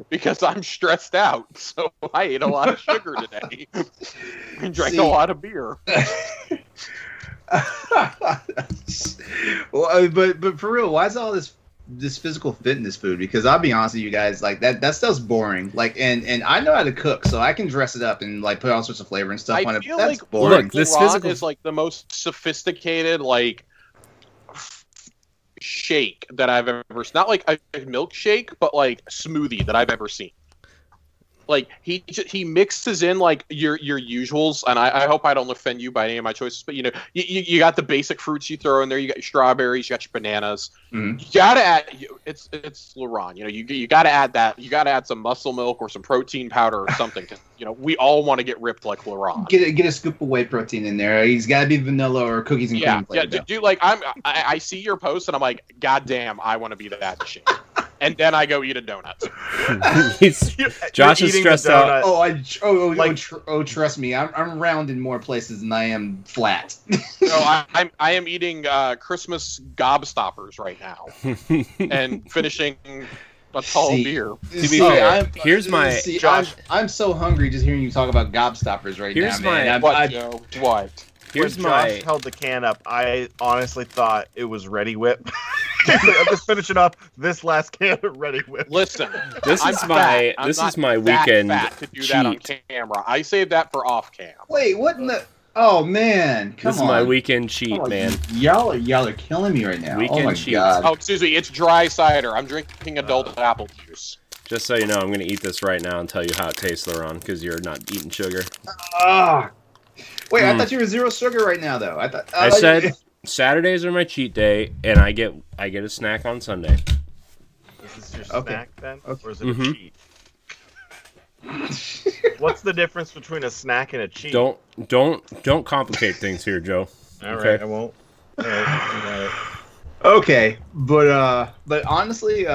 Because I'm stressed out, so I ate a lot of sugar today and drank a lot of beer. Well, but for real, why is all this physical fitness food? Because I'll be honest with you guys, like that stuff's boring. Like, and I know how to cook, so I can dress it up and like put all sorts of flavor and stuff on it. But that's like, boring. Look, this physical is like the most sophisticated like shake that I've ever seen. Not like a milkshake, but like smoothie that I've ever seen. Like he mixes in like your usuals, and I hope I don't offend you by any of my choices. But you know, you got the basic fruits you throw in there. You got your strawberries, you got your bananas. Mm. You gotta add it's Leron. You know, you gotta add that. You gotta add some muscle milk or some protein powder or something. Cause, you know, we all want to get ripped like Leron. Get a scoop of whey protein in there. He's gotta be vanilla or cookies and cream flavor. Yeah, dude. Like I see your post and I'm like, God damn, I want to be that machine. And then I go eat a donut. Josh is stressed out. Oh, trust me, I'm round in more places than I am flat. So I am eating Christmas gobstoppers right now, and finishing a tall beer. To be fair, here's my Josh. I'm so hungry just hearing you talk about gobstoppers right now, man. What? Here's when Josh held the can up, I honestly thought it was Ready Whip. I'm just finishing off this last can of Ready Whip. Listen, this is my weekend to do cheat. That on camera. I saved that for off cam. Wait, what in the? Oh man, come on. This is my weekend cheat, man. Y'all are killing me right now. Weekend cheat. God. Oh, excuse me, it's dry cider. I'm drinking adult apple juice. Just so you know, I'm going to eat this right now and tell you how it tastes, Leron, because you're not eating sugar. Wait, I thought you were zero sugar right now, though. I said Saturdays are my cheat day, and I get a snack on Sunday. Is this your snack, then? Okay. Or is it a cheat? What's the difference between a snack and a cheat? Don't complicate things here, Joe. All right, I won't. All right. Okay, but honestly,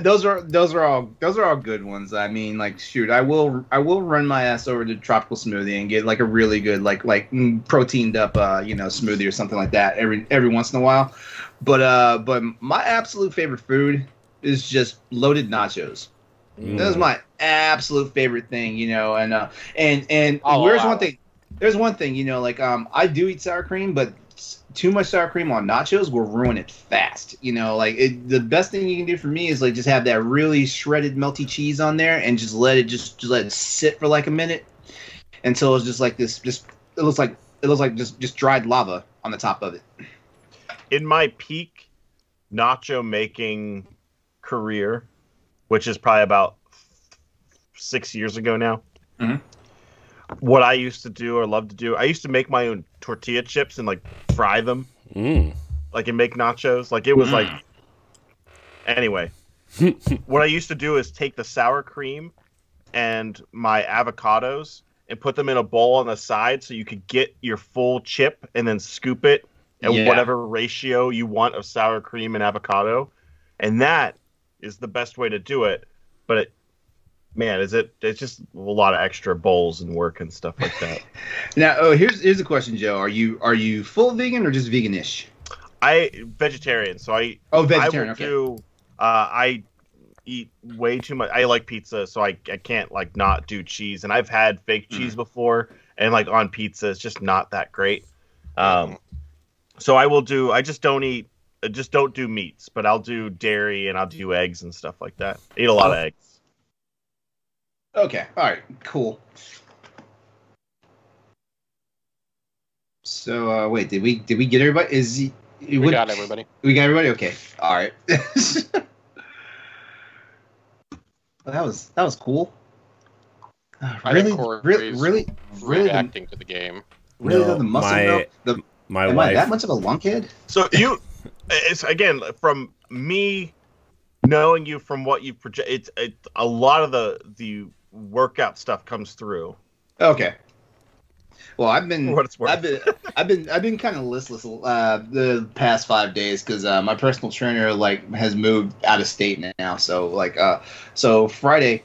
Those are all good ones. I mean, like, shoot, I will run my ass over to Tropical Smoothie and get like a really good like proteined up smoothie or something like that every once in a while. But my absolute favorite food is just loaded nachos. Mm. That is my absolute favorite thing, you know. And there's one thing, you know, like I do eat sour cream, but too much sour cream on nachos will ruin it fast. You know, like the best thing you can do for me is like just have that really shredded melty cheese on there and just let it let it sit for like a minute until it's just like this. Just it looks like just dried lava on the top of it. In my peak nacho making career, which is probably about 6 years ago now. Mm-hmm. What I used to do or love to do, I used to make my own tortilla chips and like fry them, like and make nachos. Like it was like. Anyway, what I used to do is take the sour cream and my avocados and put them in a bowl on the side so you could get your full chip and then scoop it at whatever ratio you want of sour cream and avocado, and that is the best way to do it. But it. Man, it's just a lot of extra bowls and work and stuff like that. Now, here's a question, Joe. Are you full vegan or just veganish? Vegetarian. So vegetarian. I eat way too much. I like pizza, so I can't like not do cheese. And I've had fake cheese before, and like on pizza, it's just not that great. So I just don't do meats, but I'll do dairy and I'll do eggs and stuff like that. I eat a lot of eggs. Okay, all right, cool. So wait, did we get everybody? We got everybody. We got everybody? Okay. All right. that was cool. Really reacting to the game. Really no, the muscle milk? Am I that much of a lunkhead? So it's again from me knowing you from what you project, it's a lot of the workout stuff comes through. Okay. Well, I've been kind of listless the past 5 days because my personal trainer like has moved out of state now. So like Friday,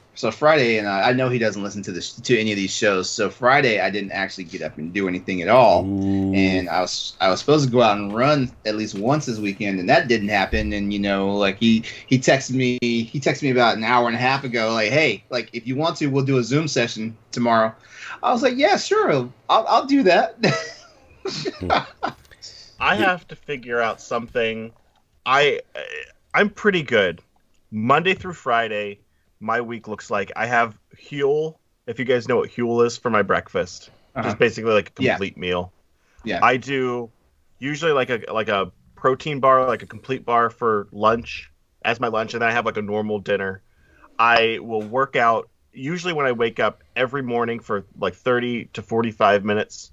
and I know he doesn't listen to any of these shows. So Friday, I didn't actually get up and do anything at all. Ooh. And I was supposed to go out and run at least once this weekend, and that didn't happen. And you know, like he texted me about an hour and a half ago, like, hey, like if you want to, we'll do a Zoom session tomorrow. I was like, yeah, sure, I'll do that. I have to figure out something. I'm pretty good. Monday through Friday, my week looks like I have Huel, if you guys know what Huel is, for my breakfast. Uh-huh. Just basically like a complete meal. Yeah. I do usually like a protein bar, like a complete bar for lunch as my lunch, and then I have like a normal dinner. I will work out usually when I wake up every morning for like 30 to 45 minutes,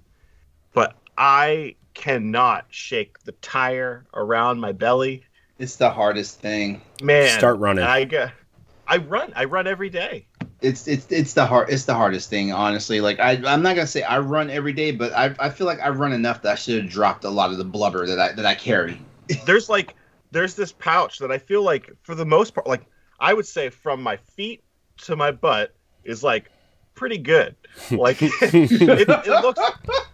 but I cannot shake the tire around my belly. It's the hardest thing. Man, start running. I run every day. It's the hardest thing, honestly. Like I'm not gonna say I run every day, but I feel like I run enough that I should have dropped a lot of the blubber that I carry. There's this pouch that I feel like, for the most part, like I would say from my feet to my butt is like pretty good. Like it looks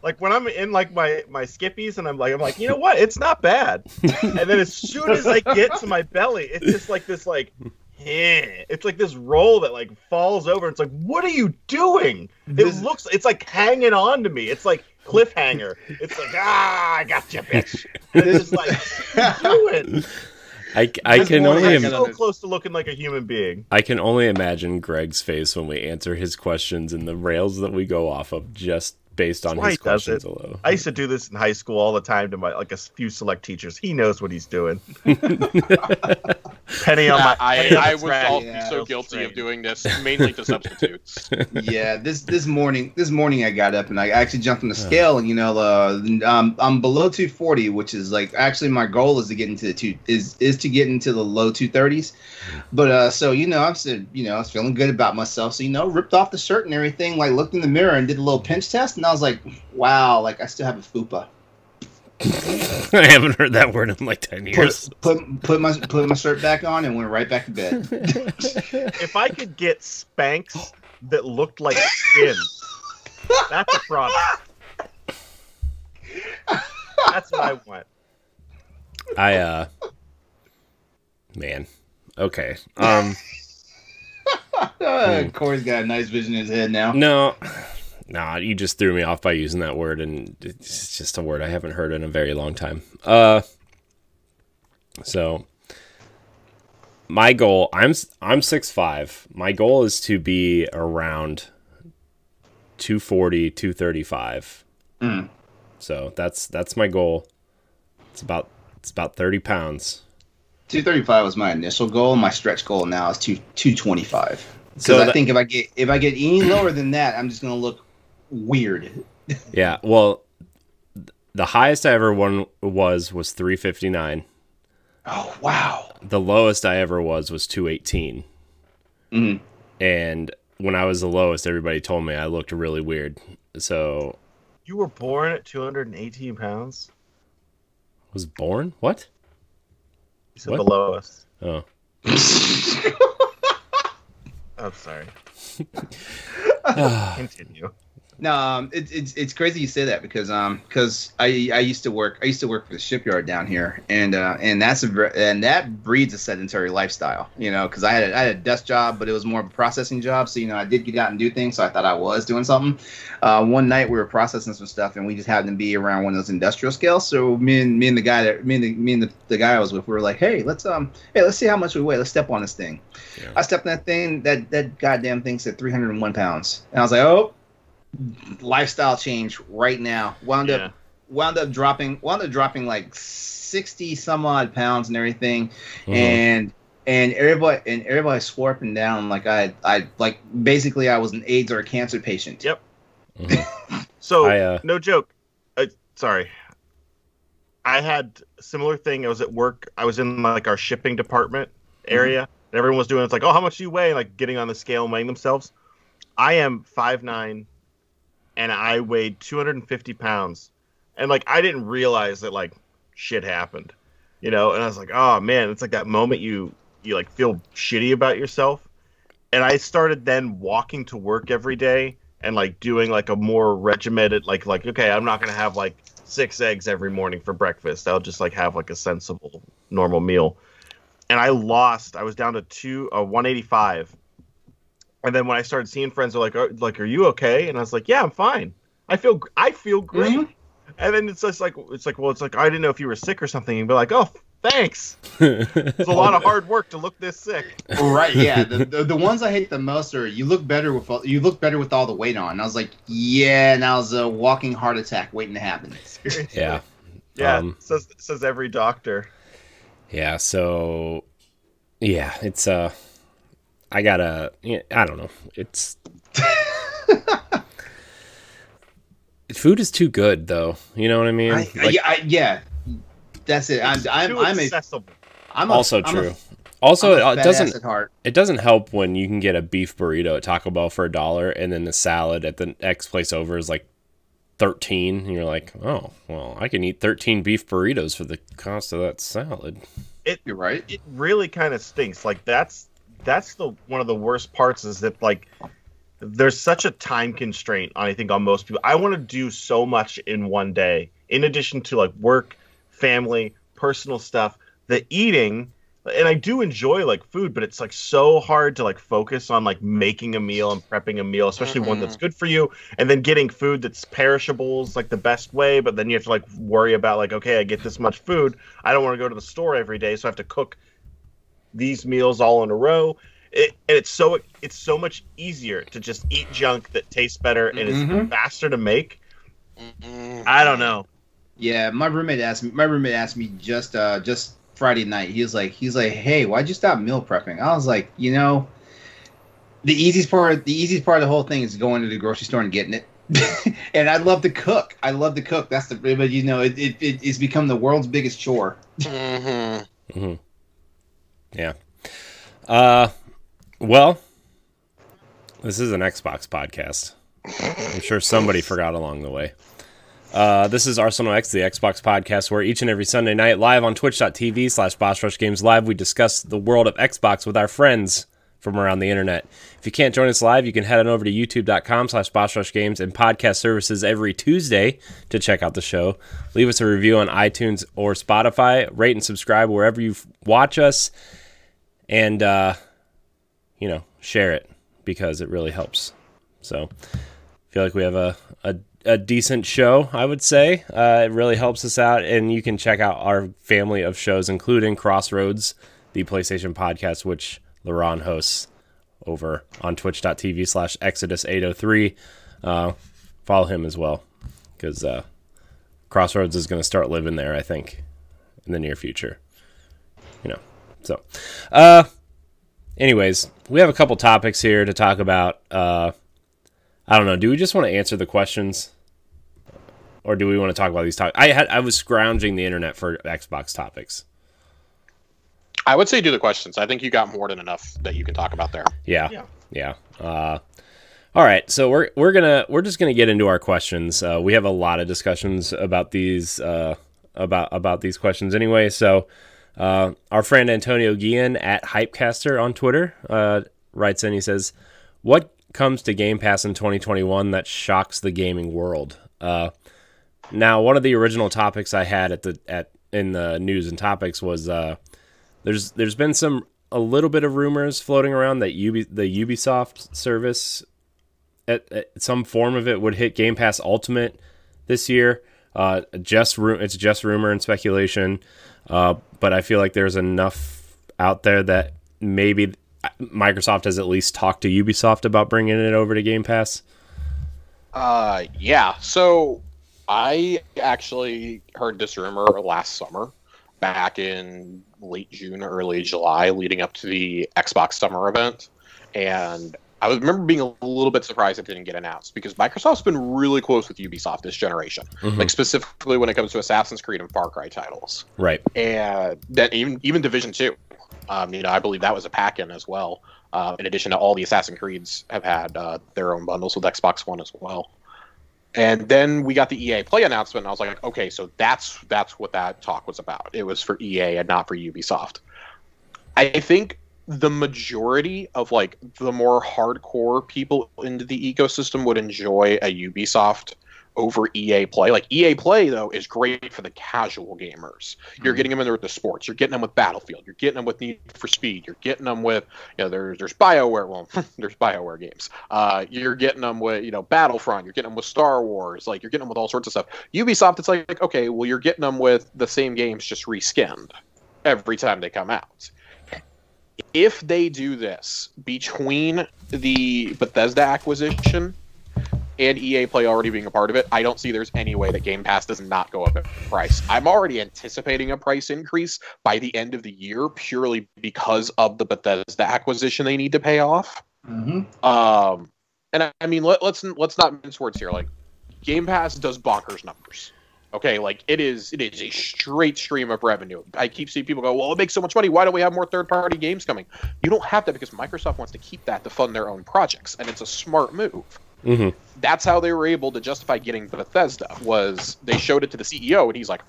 like when I'm in like my skippies and I'm like, you know what? It's not bad. And then as soon as I get to my belly, it's just like this, like, yeah, it's like this roll that like falls over. It's like, what are you doing? It's like hanging on to me. It's like cliffhanger. It's like, I got you, bitch. And it's just like, what are you doing? I'm so close to looking like a human being. I can only imagine Greg's face when we answer his questions and the rails that we go off of just based on his questions alone. I used to do this in high school all the time to my, like, a few select teachers. He knows what he's doing. Penny on my. I would all be so guilty of doing this, mainly to substitutes. Yeah, this morning I got up and I actually jumped on the scale, and you know, I'm below 240, which is like, actually my goal is to get into the the low 230s. But so you know, I was feeling good about myself, so you know, ripped off the shirt and everything, like looked in the mirror and did a little pinch test, and I was like, wow, like I still have a fupa. I haven't heard that word in like 10 years. Put my shirt back on and went right back to bed. If I could get Spanx that looked like skin, that's a product. That's what I want. Man, okay. Corey's got a nice vision in his head now. Nah, you just threw me off by using that word, and it's just a word I haven't heard in a very long time. So my goal, I'm 6'5". My goal is to be around 240, 235. Mm. So that's my goal. It's about 30 pounds. 235 was my initial goal. My stretch goal now is 225. So I think if I get any lower than that, I'm just gonna look weird. Yeah, well, the highest I ever won was 359. Oh wow! The lowest I ever was 218. Mm-hmm. And when I was the lowest, everybody told me I looked really weird. So you were born at 218 pounds. Was born? What? You said what? The lowest. Oh. I'm sorry. Continue. No, it's crazy you say that because I used to work for the shipyard down here, and that breeds a sedentary lifestyle, you know, because I had a desk job, but it was more of a processing job, so you know I did get out and do things, so I thought I was doing something. One night we were processing some stuff, and we just happened to be around one of those industrial scales. So me and the guy I was with, we were like, hey, let's see how much we weigh. Let's step on this thing. Yeah. I stepped on that thing. That goddamn thing said 301 pounds, and I was like, oh. Lifestyle change right now. Wound up dropping like 60 some odd pounds and everything. Mm-hmm. and everybody swore up and down like I like basically I was an AIDS or a cancer patient. Yep. Mm-hmm. So no joke. Sorry. I had a similar thing. I was at work. I was in like our shipping department area. Mm-hmm. And everyone was doing it's like, oh, how much do you weigh? Like getting on the scale and weighing themselves. I am 5'9", and I weighed 250 pounds. And, like, I didn't realize that, like, shit happened, you know? And I was like, oh, man, it's like that moment you like, feel shitty about yourself. And I started then walking to work every day and, like, doing, like, a more regimented, like okay, I'm not going to have, like, 6 eggs every morning for breakfast. I'll just, like, have, like, a sensible, normal meal. And I was down to 185. And then when I started seeing friends, they're like, are you okay? And I was like, yeah, I'm fine. I feel great. Mm-hmm. And then it's just like, I didn't know if you were sick or something. And be like, oh, thanks. It's a lot of hard work to look this sick. Right. Yeah. The ones I hate the most are you look better with all the weight on. And I was like, yeah. And I was a walking heart attack waiting to happen. Seriously. Yeah. Yeah. Says every doctor. Yeah. So yeah, it's I gotta, I don't know. It's food is too good, though. You know what I mean? Yeah, that's it. I'm also true. Also, it doesn't help when you can get a beef burrito at Taco Bell for $1, and then the salad at the X place over is like 13, and you're like, oh, well, I can eat 13 beef burritos for the cost of that salad. You're right. It really kind of stinks. Like that's the one of the worst parts is that like there's such a time constraint on, I think, on most people. I want to do so much in one day, in addition to like work, family, personal stuff. The eating. And I do enjoy like food, but it's like so hard to like focus on like making a meal and prepping a meal, especially one that's good for you, and then getting food that's perishable is like the best way. But then you have to like worry about like, okay, I get this much food. I don't want to go to the store every day, so I have to cook these meals all in a row. It's so much easier to just eat junk that tastes better and it's faster to make. I don't know. Yeah, my roommate asked me just Friday night, he's like, hey, why'd you stop meal prepping? I was like, you know, the easiest part of the whole thing is going to the grocery store and getting it. And I love to cook. That's the, but you know, it's become the world's biggest chore. Yeah. Well, this is an Xbox podcast. I'm sure somebody forgot along the way. This is Arsenal X, the Xbox podcast, where each and every Sunday night, live on twitch.tv/Boss Rush Games Live, we discuss the world of Xbox with our friends from around the internet. If you can't join us live, you can head on over to youtube.com/Boss Rush Games and podcast services every Tuesday to check out the show. Leave us a review on iTunes or Spotify. Rate and subscribe wherever you watch us. And, you know, share it because it really helps. So I feel like we have a decent show, I would say. It really helps us out, and you can check out our family of shows, including Crossroads, the PlayStation podcast, which Leron hosts over on twitch.tv/Exodus803. Follow him as well, because Crossroads is going to start living there, I think, in the near future. You know, so. Anyways, we have a couple topics here to talk about. I don't know. Do we just want to answer the questions, or do we want to talk about these topics? I was scrounging the internet for Xbox topics. I would say do the questions. I think you got more than enough that you can talk about there. Yeah. All right. So we're just gonna get into our questions. We have a lot of discussions about these about these questions anyway. So our friend Antonio Guillen at Hypecaster on Twitter writes in. He says, "What comes to Game Pass in 2021 that shocks the gaming world?" Now, one of the original topics I had in the news and topics was there's been a little bit of rumors floating around that the Ubisoft service at some form of it would hit Game Pass Ultimate this year. It's just rumor and speculation, but I feel like there's enough out there that maybe Microsoft has at least talked to Ubisoft about bringing it over to Game Pass. Yeah. So I actually heard this rumor last summer, back in late June, early July, leading up to the Xbox Summer event. And I remember being a little bit surprised it didn't get announced, because Microsoft's been really close with Ubisoft this generation, like specifically when it comes to Assassin's Creed and Far Cry titles. Right. And that even Division 2. You know, I believe that was a pack-in as well. In addition to all the Assassin's Creeds have had their own bundles with Xbox One as well. And then we got the EA Play announcement, and I was like, okay, so that's what that talk was about. It was for EA and not for Ubisoft. I think the majority of like the more hardcore people into the ecosystem would enjoy a Ubisoft over EA Play. Like, EA Play, though, is great for the casual gamers. You're getting them in there with the sports. You're getting them with Battlefield. You're getting them with Need for Speed. You're getting them with, you know, there's BioWare. Well, there's BioWare games. You're getting them with, you know, Battlefront. You're getting them with Star Wars. Like, you're getting them with all sorts of stuff. Ubisoft, it's like, okay, well, you're getting them with the same games just reskinned every time they come out. If they do this between the Bethesda acquisition and EA Play already being a part of it, I don't see there's any way that Game Pass does not go up in price. I'm already anticipating a price increase by the end of the year purely because of the Bethesda acquisition they need to pay off. Mm-hmm. And I mean, let's not mince words here. Like, Game Pass does bonkers numbers. Okay, like, it is a straight stream of revenue. I keep seeing people go, well, it makes so much money. Why don't we have more third-party games coming? You don't have that because Microsoft wants to keep that to fund their own projects, and it's a smart move. Mm-hmm. That's how they were able to justify getting Bethesda, was they showed it to the CEO, and he's like,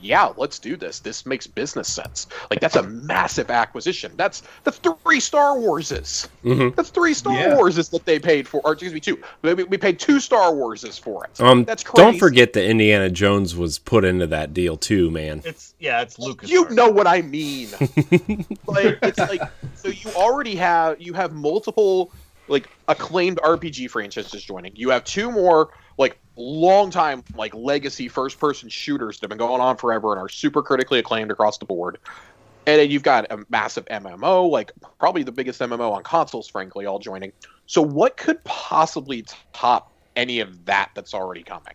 yeah, let's do this. This makes business sense. Like, that's a massive acquisition. That's three Star Warses. Mm-hmm. That's three Star Warses that they paid for. Or excuse me, two. We paid two Star Warses for it. That's crazy. Don't forget that Indiana Jones was put into that deal too, man. It's LucasArts. You know what I mean. Like, it's like, so you already have, you have multiple, like, acclaimed RPG franchises joining. You have two more, like, long-time, like, legacy first-person shooters that have been going on forever and are super critically acclaimed across the board. And then you've got a massive MMO, like, probably the biggest MMO on consoles, frankly, all joining. So what could possibly top any of that that's already coming?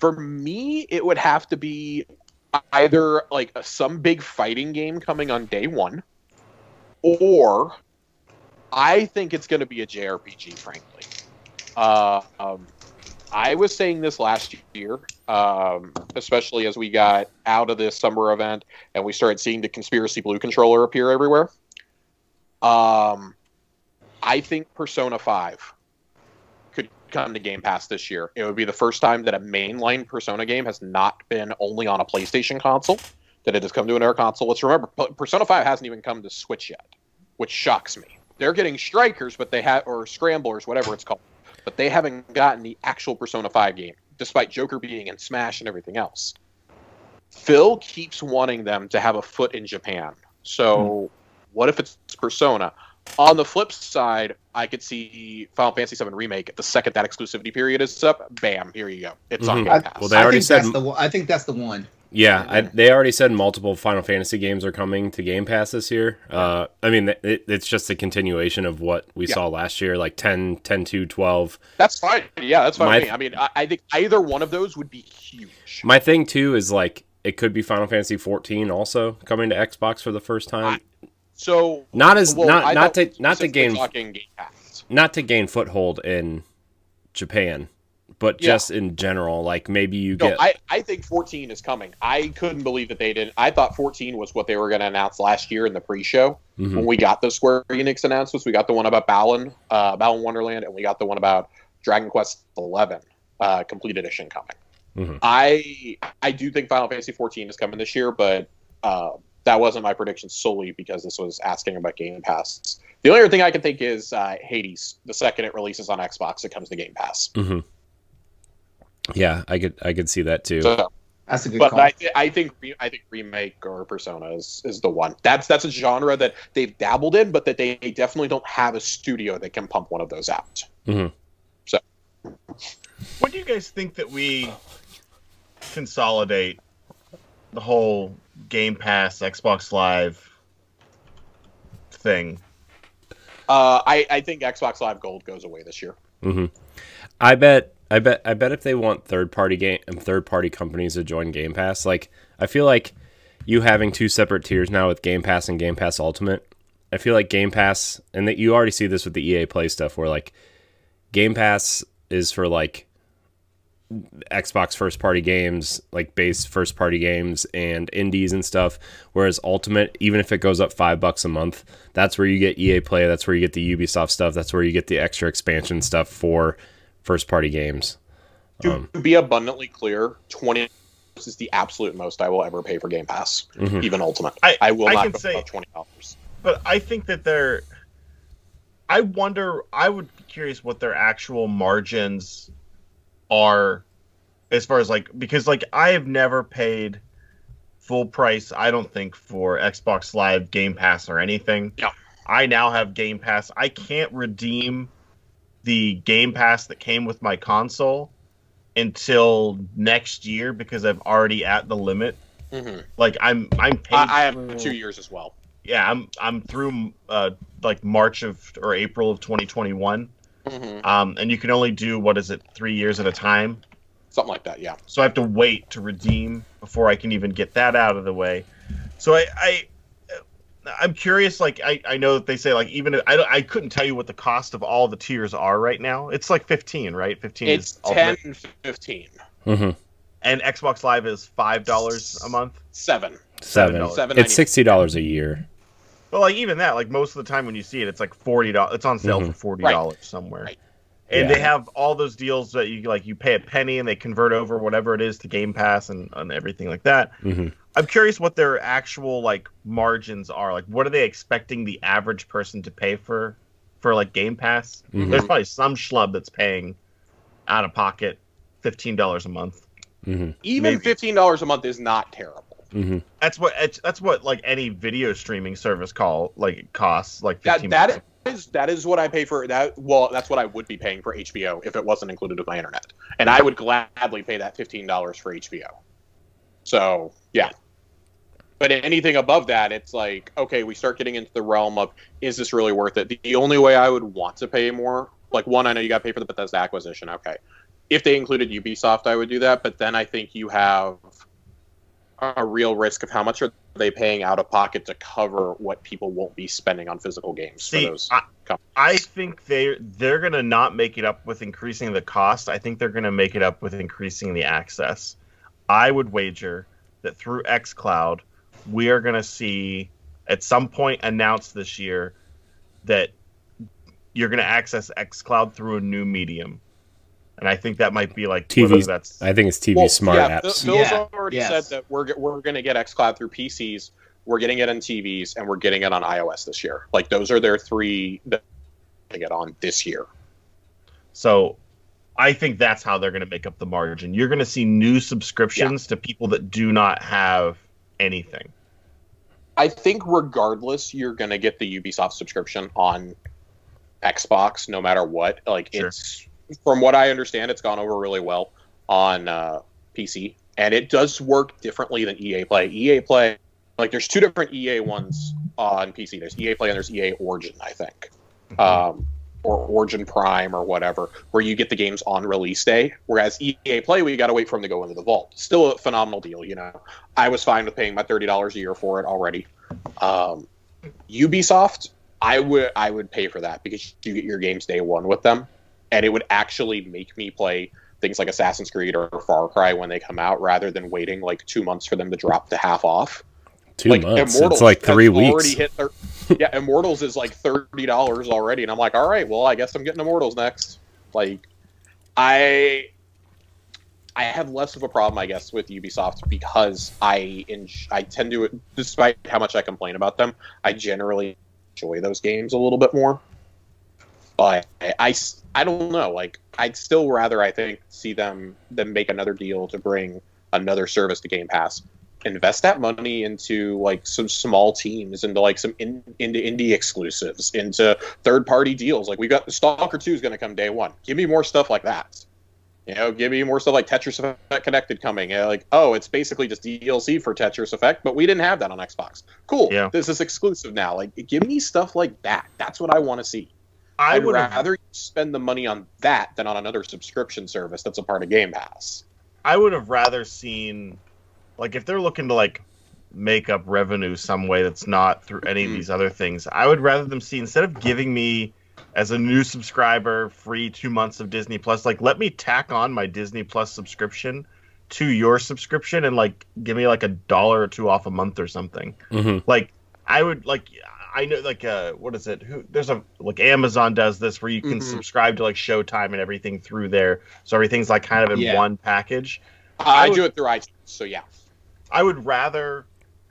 For me, it would have to be either, like, some big fighting game coming on day one, or I think it's going to be a JRPG, frankly. I was saying this last year, especially as we got out of this summer event and we started seeing the Conspiracy Blue controller appear everywhere. I think Persona 5 could come to Game Pass this year. It would be the first time that a mainline Persona game has not been only on a PlayStation console, that it has come to another console. Let's remember, Persona 5 hasn't even come to Switch yet, which shocks me. They're getting strikers, but they have, or scramblers, whatever it's called, but they haven't gotten the actual Persona 5 game, despite Joker being in Smash and everything else. Phil keeps wanting them to have a foot in Japan. So what if it's Persona? On the flip side, I could see Final Fantasy VII Remake. The second that exclusivity period is up, bam, here you go. It's on Game Pass. Well, they already said, I think that's the one. Yeah, they already said multiple Final Fantasy games are coming to Game Pass this year. I mean, it's just a continuation of what we saw last year, like 10, 10, 2, 12. That's fine. Yeah, that's fine. I think either one of those would be huge. My thing, too, is like it could be Final Fantasy 14 also coming to Xbox for the first time. Not to gain foothold in Japan. But just in general, like maybe I think 14 is coming. I couldn't believe that they didn't. I thought 14 was what they were going to announce last year in the pre-show. Mm-hmm. When we got the Square Enix announcements, we got the one about Balan Wonderland, and we got the one about Dragon Quest XI, Complete Edition coming. Mm-hmm. I do think Final Fantasy 14 is coming this year, but that wasn't my prediction solely because this was asking about Game Pass. The only other thing I can think is Hades. The second it releases on Xbox, it comes to Game Pass. Mm-hmm. Yeah, I could see that too. So, that's a good call. I think Remake or Persona is the one. That's a genre that they've dabbled in, but that they definitely don't have a studio that can pump one of those out. Mm-hmm. So, what do you guys think that we consolidate the whole Game Pass, Xbox Live thing? I think Xbox Live Gold goes away this year. Mm-hmm. I bet if they want third party companies to join Game Pass, like I feel like you having two separate tiers now with Game Pass and Game Pass Ultimate, I feel like Game Pass, and that you already see this with the EA Play stuff, where like Game Pass is for like Xbox first party games, like base first party games and indies and stuff. Whereas Ultimate, even if it goes up $5 a month, that's where you get EA Play, that's where you get the Ubisoft stuff, that's where you get the extra expansion stuff for first-party games. To be abundantly clear, $20 is the absolute most I will ever pay for Game Pass, even Ultimate. I will not go above $20. But I think that they're... I would be curious what their actual margins are as far as, like... Because, like, I have never paid full price, I don't think, for Xbox Live, Game Pass, or anything. Yeah. I now have Game Pass. I can't redeem the Game Pass that came with my console until next year because I'm already at the limit. Mm-hmm. Like I'm paid. I have 2 years as well. Yeah, I'm through like March of or April of 2021. Mm-hmm. And you can only do, 3 years at a time? Something like that, yeah. So I have to wait to redeem before I can even get that out of the way. So I'm curious, like, I know that they say, like, even if, I couldn't tell you what the cost of all the tiers are right now. It's like 15, right? 15 it's is 10 and 15. Mm-hmm. And Xbox Live is $5 a month? $7. It's $60 a year. Well, like, even that, like, most of the time when you see it, it's like $40. It's on sale mm-hmm. for $40 right. somewhere. Right. And yeah. they have all those deals that you like. You pay a penny and they convert over whatever it is to Game Pass and everything like that. Mm-hmm. I'm curious what their actual like margins are. Like, what are they expecting the average person to pay for like Game Pass? Mm-hmm. There's probably some schlub that's paying out of pocket $15 a month. Mm-hmm. Even maybe. $15 a month is not terrible. Mm-hmm. That's what like any video streaming service call like costs like $15. That is what I pay for that. Well, that's what I would be paying for HBO if it wasn't included with my internet, and I would gladly pay that $15 for HBO. So yeah, but anything above that, it's like okay, we start getting into the realm of is this really worth it? The only way I would want to pay more, like one, I know you got to pay for the Bethesda acquisition. Okay, if they included Ubisoft, I would do that. But then I think you have a real risk of how much are they paying out of pocket to cover what people won't be spending on physical games. See, for those I think they're going to not make it up with increasing the cost. I think they're going to make it up with increasing the access. I would wager that through xCloud, we are going to see at some point announced this year that you're going to access xCloud through a new medium. And I think that might be like TV. That's, I think it's TV well, smart yeah, apps. Phil's yeah. already yes. said that we're going to get xCloud through PCs. We're getting it on TVs, and we're getting it on iOS this year. Like those are their three that they get on this year. So, I think that's how they're going to make up the margin. You're going to see new subscriptions yeah. to people that do not have anything. I think regardless, you're going to get the Ubisoft subscription on Xbox, no matter what. Like sure. it's. From what I understand, it's gone over really well on PC, and it does work differently than EA Play. EA Play, like, there's two different EA ones on PC. There's EA Play and there's EA Origin, I think, or Origin Prime or whatever, where you get the games on release day, whereas EA Play, we got to wait for them to go into the vault. Still a phenomenal deal, you know. I was fine with paying my $30 a year for it already. Ubisoft, I would pay for that because you get your games day one with them. And it would actually make me play things like Assassin's Creed or Far Cry when they come out rather than waiting like 2 months for them to drop the half off. 2 months? Immortals, it's like 3 weeks. Yeah, Immortals is like $30 already. And I'm like, all right, well, I guess I'm getting Immortals next. Like, I have less of a problem, I guess, with Ubisoft because I tend to, despite how much I complain about them, I generally enjoy those games a little bit more. But I don't know. Like, I'd still rather, I think, see them make another deal to bring another service to Game Pass. Invest that money into, like, some small teams, into, like, some into indie exclusives, into third-party deals. Like, we've got Stalker 2 is going to come day one. Give me more stuff like that. You know, give me more stuff like Tetris Effect Connected coming. You know, like, oh, it's basically just DLC for Tetris Effect, but we didn't have that on Xbox. Cool. Yeah. This is exclusive now. Like, give me stuff like that. That's what I want to see. I'd rather spend the money on that than on another subscription service that's a part of Game Pass. I would have rather seen, like, if they're looking to, like, make up revenue some way that's not through any of these other things, I would rather them see, instead of giving me, as a new subscriber, free 2 months of Disney Plus, like, let me tack on my Disney Plus subscription to your subscription and, like, give me, like, $1 or $2 off a month or something. Mm-hmm. Like, I would, like... I know, like, what is it? There's a, like, Amazon does this where you can subscribe to, like, Showtime and everything through there. So everything's, like, kind of in one package. I do it through iTunes, so yeah. I would rather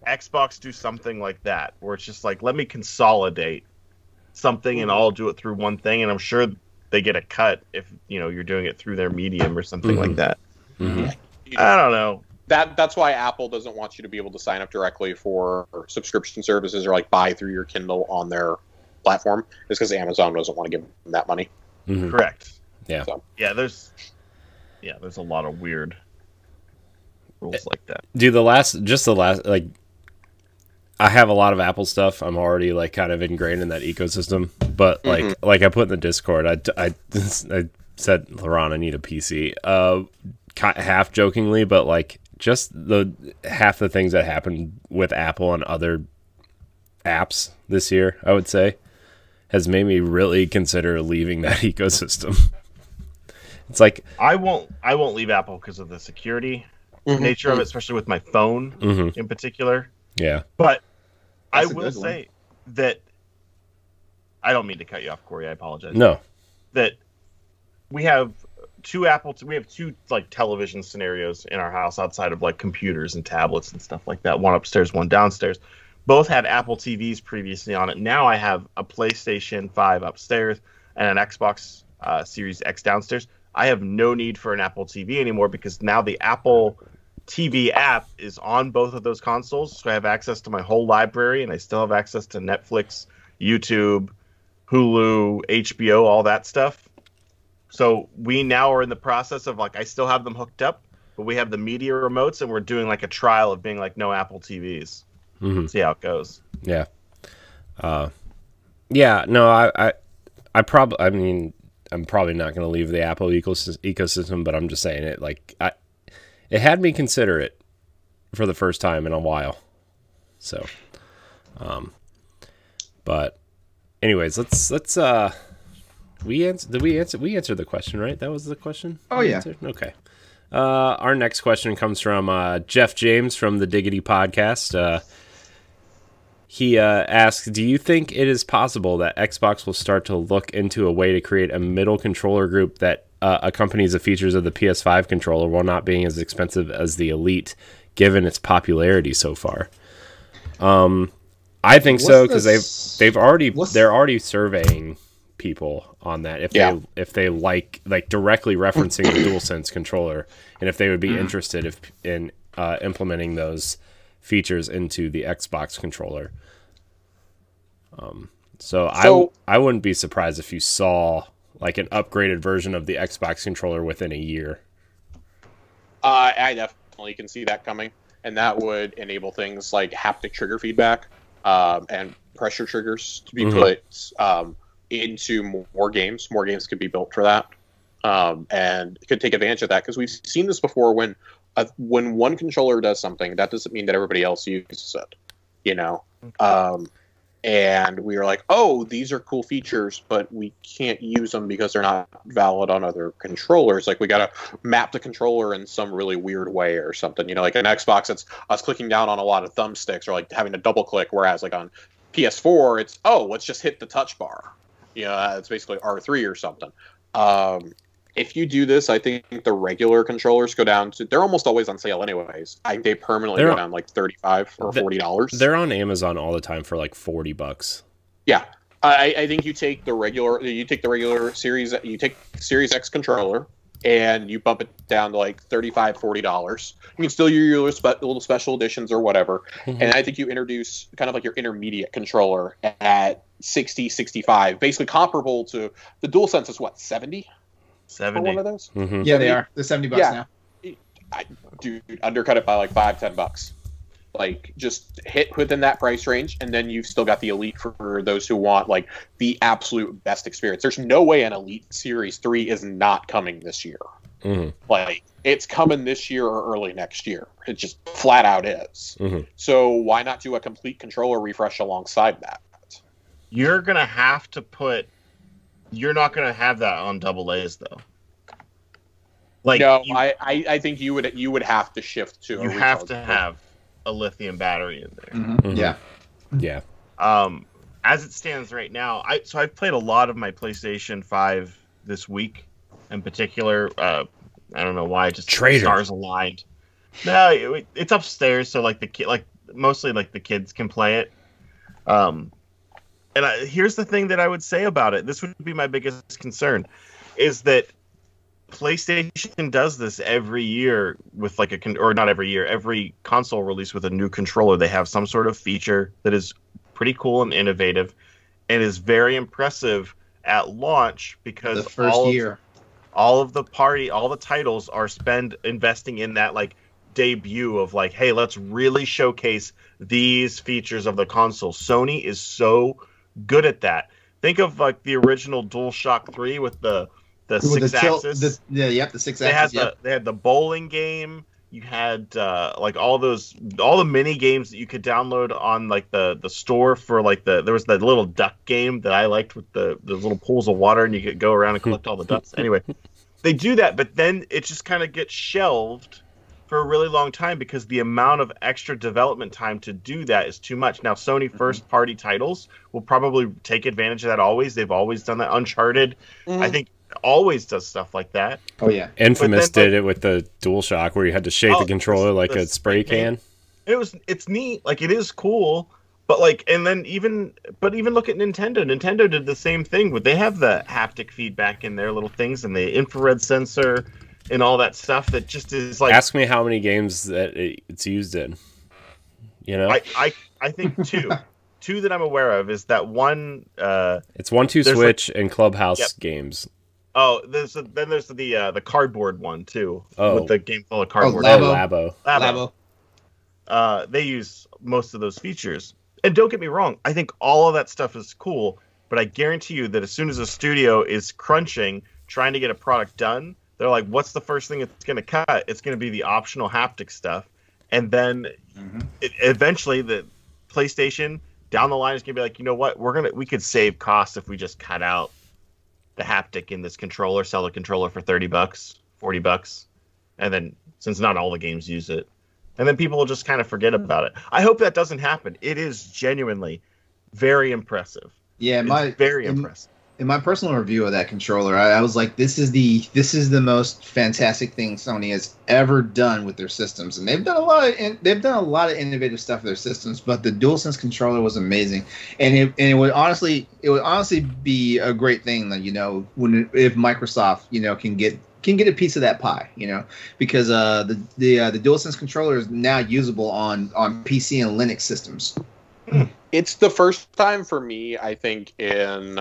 Xbox do something like that where it's just like, let me consolidate something and I'll do it through one thing. And I'm sure they get a cut if, you know, you're doing it through their medium or something like that. Mm-hmm. I don't know. That's why Apple doesn't want you to be able to sign up directly for subscription services or like buy through your Kindle on their platform. It's because Amazon doesn't want to give them that money. Mm-hmm. Correct. Yeah. So. There's a lot of weird rules like that. Dude, the last, like, I have a lot of Apple stuff. I'm already like kind of ingrained in that ecosystem. But like, mm-hmm. like I put in the Discord, I said, Leron, I need a PC. Half jokingly, but like just the half the things that happened with Apple and other apps this year, I would say, has made me really consider leaving that ecosystem. It's like I won't leave Apple because of the security mm-hmm. nature of it, especially with my phone mm-hmm. in particular. Yeah, but that's I will say that I don't mean to cut you off, Corey. I apologize. No, that we have two like television scenarios in our house outside of like computers and tablets and stuff like that. One upstairs, one downstairs. Both had Apple TVs previously on it. Now I have a PlayStation 5 upstairs and an Xbox Series X downstairs. I have no need for an Apple TV anymore because now the Apple TV app is on both of those consoles. So I have access to my whole library, and I still have access to Netflix, YouTube, Hulu, HBO, all that stuff. So we now are in the process of, like, I still have them hooked up, but we have the media remotes, and we're doing, like, a trial of being, like, no Apple TVs. Mm-hmm. See how it goes. Yeah. Yeah, no, I'm probably not going to leave the Apple ecosystem, but I'm just saying it, like, it had me consider it for the first time in a while. So, but anyways, let's We answered the question, right? That was the question? Oh, yeah. Okay. Our next question comes from Jeff James from the Diggity Podcast. He asks, do you think it is possible that Xbox will start to look into a way to create a middle controller group that accompanies the features of the PS5 controller while not being as expensive as the Elite, given its popularity so far? I think so, because they're already surveying people on that if they like directly referencing the DualSense controller, and if they would be interested in implementing those features into the Xbox controller. So I wouldn't be surprised if you saw like an upgraded version of the Xbox controller within a year. I definitely can see that coming, and that would enable things like haptic trigger feedback and pressure triggers to be mm-hmm. put into more games. More games could be built for that, and could take advantage of that, because we've seen this before. When one controller does something, that doesn't mean that everybody else uses it, you know. And we were like, oh, these are cool features, but we can't use them because they're not valid on other controllers. Like, we gotta map the controller in some really weird way or something, you know, like an Xbox, it's us clicking down on a lot of thumbsticks or like having to double click, whereas like on PS4 it's, oh, let's just hit the touch bar. Yeah, it's basically R3 or something. If you do this, I think the regular controllers go down to... They're almost always on sale anyways. They permanently go down like $35 or $40. They're on Amazon all the time for like $40. Yeah. I think you take the regular... You take the regular Series... You take Series X controller and you bump it down to like $35, $40. You can still use your little special editions or whatever. Mm-hmm. And I think you introduce kind of like your intermediate controller at... 60, 65, basically comparable to the DualSense is what, 70? 70. For one of those? Mm-hmm. Yeah, they are. They're $70 now. Dude, undercut it by like $5, $10. Like, just hit within that price range, and then you've still got the Elite for those who want like the absolute best experience. There's no way an Elite Series 3 is not coming this year. Mm-hmm. Like, it's coming this year or early next year. It just flat out is. Mm-hmm. So why not do a complete controller refresh alongside that? You're going to have to put... You're not going to have that on double A's, though. Like, no, I think you would have to shift to... You have to have a lithium battery in there. Mm-hmm. Mm-hmm. Yeah. Yeah. As it stands right now, I've played a lot of my PlayStation 5 this week, in particular. I don't know why, just the stars aligned. No, it's upstairs, so like mostly the kids can play it. And here's the thing that I would say about it. This would be my biggest concern, is that PlayStation does this every year with like or not every year, every console release with a new controller. They have some sort of feature that is pretty cool and innovative and is very impressive at launch, because the first year, all of the titles are investing in that, like debut of like, hey, let's really showcase these features of the console. Sony is so good at that. Think of like the original DualShock 3 with the six-axis. The six-axis. They had the bowling game. You had like all the mini games that you could download on like the store for like there was that little duck game that I liked with the little pools of water and you could go around and collect all the ducks. Anyway, they do that, but then it just kind of gets shelved for a really long time because the amount of extra development time to do that is too much. Now, Sony first-party titles will probably take advantage of that always. They've always done that. Uncharted, I think, always does stuff like that. Oh yeah, Infamous did it with the DualShock where you had to shake the controller like a spray can. It's neat, like it is cool, but like, and then even look at Nintendo. Nintendo did the same thing. They have the haptic feedback in their little things and the infrared sensor and all that stuff that just is like. Ask me how many games that it's used in. You know, I think two. Two that I'm aware of is that one. It's 1-2 Switch and Clubhouse games. Oh, there's the cardboard one too, with the game full of cardboard. Labo. They use most of those features, and don't get me wrong, I think all of that stuff is cool. But I guarantee you that as soon as a studio is crunching, trying to get a product done, they're like, "What's the first thing it's going to cut? It's going to be the optional haptic stuff," and then eventually the PlayStation down the line is going to be like, "You know what? We could save costs if we just cut out the haptic in this controller, sell the controller for $30, $40, and then since not all the games use it, and then people will just kind of forget about it." I hope that doesn't happen. It is genuinely very impressive. Yeah, impressive. In my personal review of that controller, I was like, this is the most fantastic thing Sony has ever done with their systems, and they've done a lot of innovative stuff with their systems. But the DualSense controller was amazing, and it would honestly be a great thing that if Microsoft can get a piece of that pie, because the DualSense controller is now usable on PC and Linux systems. It's the first time for me, I think, in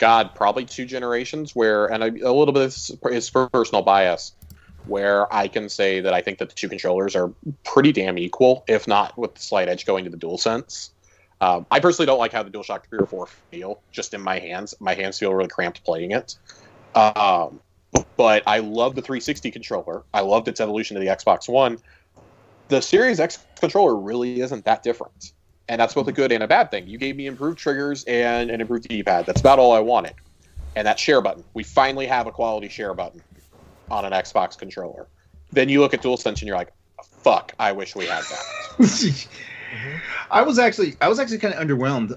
God, probably two generations where, and a little bit of is personal bias, where I can say that I think that the two controllers are pretty damn equal, if not with the slight edge going to the DualSense. I personally don't like how the DualShock 3 or 4 feel just in my hands. My hands feel really cramped playing it. But I love the 360 controller. I loved its evolution to the Xbox One. The Series X controller really isn't that different. And that's both a good and a bad thing. You gave me improved triggers and an improved D-pad. That's about all I wanted. And that share button. We finally have a quality share button on an Xbox controller. Then you look at DualSense and you're like, fuck, I wish we had that. I was actually kind of underwhelmed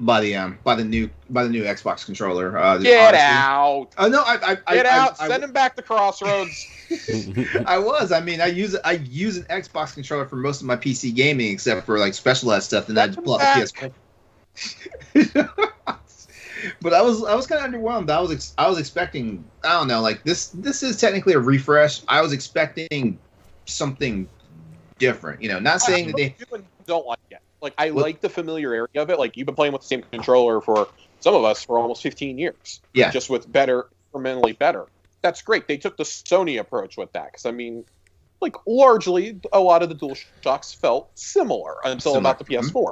by the new Xbox controller. Get out! No, I get out! Send him back to Crossroads. I use an Xbox controller for most of my PC gaming, except for like specialized stuff, and I just pull out the PS4. But I was kind of underwhelmed. I was expecting, I don't know, like this is technically a refresh. I was expecting something different, Not saying that they don't like it. Like I like the familiarity of it. Like you've been playing with the same controller for some of us for almost 15 years. Yeah. Just with incrementally better. That's great. They took the Sony approach with that because largely a lot of the DualShocks felt similar until about the PS4. Mm-hmm.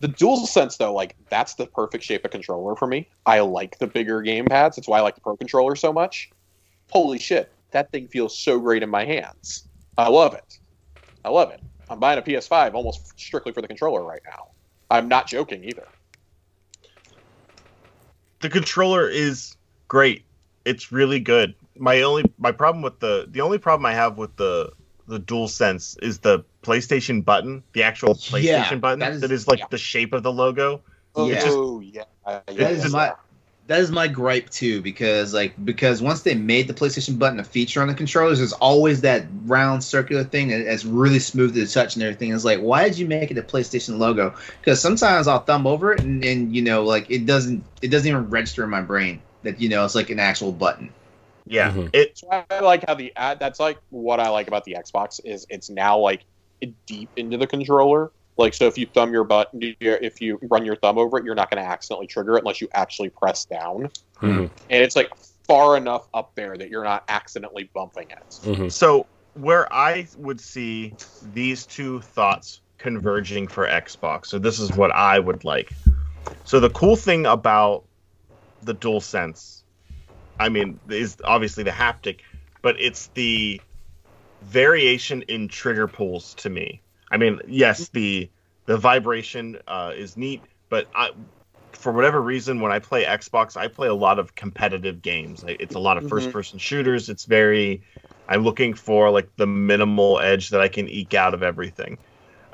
The DualSense though, that's the perfect shape of controller for me. I like the bigger game pads. That's why I like the Pro Controller so much. Holy shit, that thing feels so great in my hands. I love it. I'm buying a PS5 almost strictly for the controller right now. I'm not joking either. The controller is great. It's really good. The only problem I have with the DualSense is the PlayStation button, the actual PlayStation button that is the shape of the logo. That is my gripe too, because once they made the PlayStation button a feature on the controllers, there's always that round circular thing that's really smooth to the touch and everything. It's like, why did you make it a PlayStation logo? Because sometimes I'll thumb over it and it doesn't even register in my brain that it's like an actual button. Yeah, It's why I like how the ad. That's like what I like about the Xbox is it's now like deep into the controller. Like, so if you thumb your button, if you run your thumb over it, you're not going to accidentally trigger it unless you actually press down. Mm-hmm. And it's far enough up there that you're not accidentally bumping it. Mm-hmm. So where I would see these two thoughts converging for Xbox. So this is what I would like. So the cool thing about the DualSense, I mean, is obviously the haptic, but it's the variation in trigger pulls to me. I mean, yes, the vibration is neat, but I, for whatever reason, when I play Xbox, I play a lot of competitive games. It's a lot of first-person shooters. It's very... I'm looking for like the minimal edge that I can eke out of everything.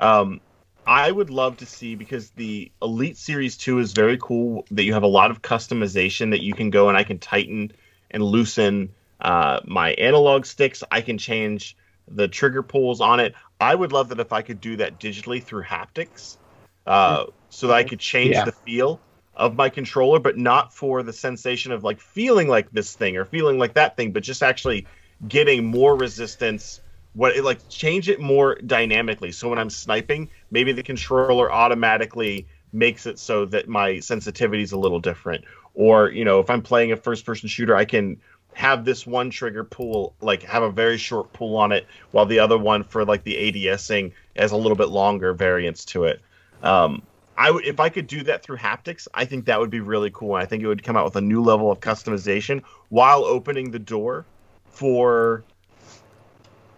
I would love to see, because the Elite Series 2 is very cool, that you have a lot of customization that you can go and I can tighten and loosen my analog sticks. I can change the trigger pulls on it. I would love that if I could do that digitally through haptics so that I could change the feel of my controller, but not for the sensation of like feeling like this thing or feeling like that thing, but just actually getting more resistance. Like change it more dynamically. So when I'm sniping, maybe the controller automatically makes it so that my sensitivity is a little different. Or, you know, if I'm playing a first-person shooter, I can have this one trigger pull, like have a very short pull on it, while the other one for like the ADSing has a little bit longer variance to it. If I could do that through haptics, I think that would be really cool. I think it would come out with a new level of customization while opening the door for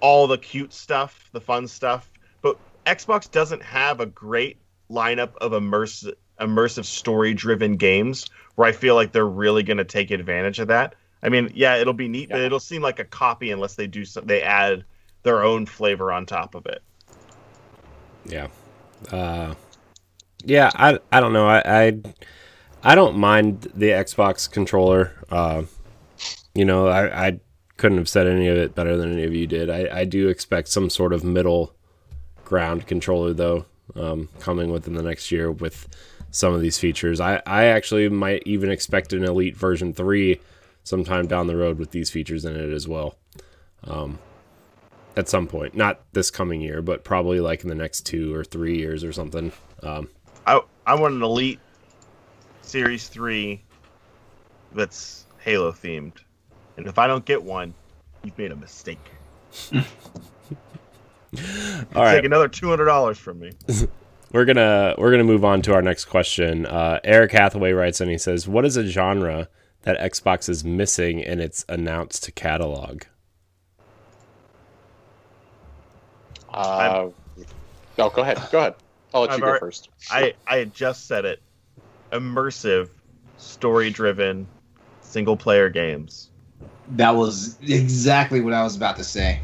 all the cute stuff, the fun stuff. But Xbox doesn't have a great lineup of immersive story-driven games where I feel like they're really going to take advantage of that. I mean, yeah, it'll be neat, but it'll seem like a copy unless they do they add their own flavor on top of it. Yeah. Yeah, I don't know. I don't mind the Xbox controller. You know, I couldn't have said any of it better than any of you did. I do expect some sort of middle ground controller, though, coming within the next year with some of these features. I actually might even expect an Elite version 3 sometime down the road with these features in it as well. At some point, not this coming year, but probably like in the next 2 or 3 years or something. I want an Elite Series 3 that's Halo themed. And if I don't get one, you've made a mistake. All right. Take another $200 from me. We're gonna move on to our next question. Eric Hathaway writes and he says, "What is a genre that Xbox is missing in its announced catalog?" No, go ahead. Go ahead. I'll let you go first. I had just said it. Immersive, story-driven, single-player games. That was exactly what I was about to say.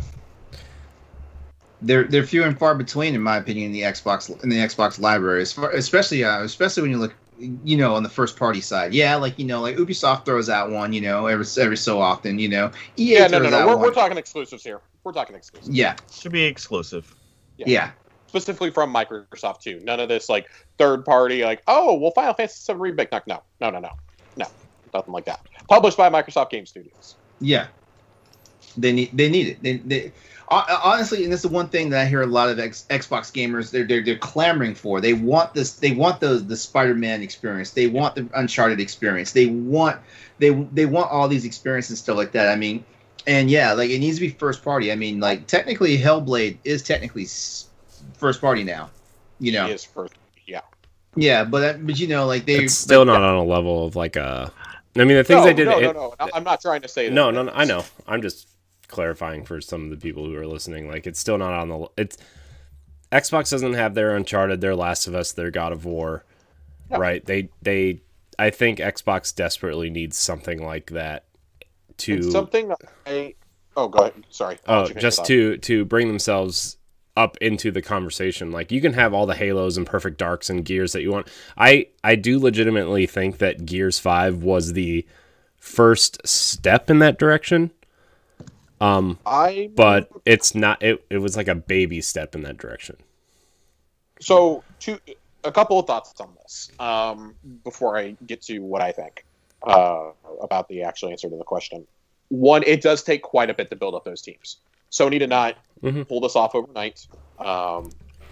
They're few and far between, in my opinion, in the Xbox library, especially when you look, you know, on the first party side. Yeah, like, you know, like Ubisoft throws out one, you know, every so often, you know. EA throws out one. We're talking exclusives here. We're talking exclusives. Yeah, should be exclusive. Yeah. Specifically from Microsoft too. None of this like third party, like, oh, well, Final Fantasy VII Remake. No. Nothing like that. Published by Microsoft Game Studios. Yeah, they need it. They honestly, and this is one thing that I hear a lot of Xbox gamers they're clamoring for. They want this. They want the Spider-Man experience. They want the Uncharted experience. They want all these experiences and stuff like that. I mean, and yeah, like it needs to be first party. I mean, like technically, Hellblade is technically first party now. You know, it is first. Yeah. Yeah, but you know, like it's still like, not on a level of like a. I mean, the things they did... No. I'm not trying to say that. No, I know. I'm just clarifying for some of the people who are listening. Like, it's still not on the... Xbox doesn't have their Uncharted, their Last of Us, their God of War, right? They I think Xbox desperately needs something like that to... It's something that I... Oh, go ahead. Sorry. Oh, just to bring themselves up into the conversation. Like, you can have all the Halos and Perfect Darks and Gears that you want. I do legitimately think that Gears 5 was the first step in that direction. But it's not... It was like a baby step in that direction. So, a couple of thoughts on this before I get to what I think about the actual answer to the question. One, it does take quite a bit to build up those teams. Sony did not pull this off overnight.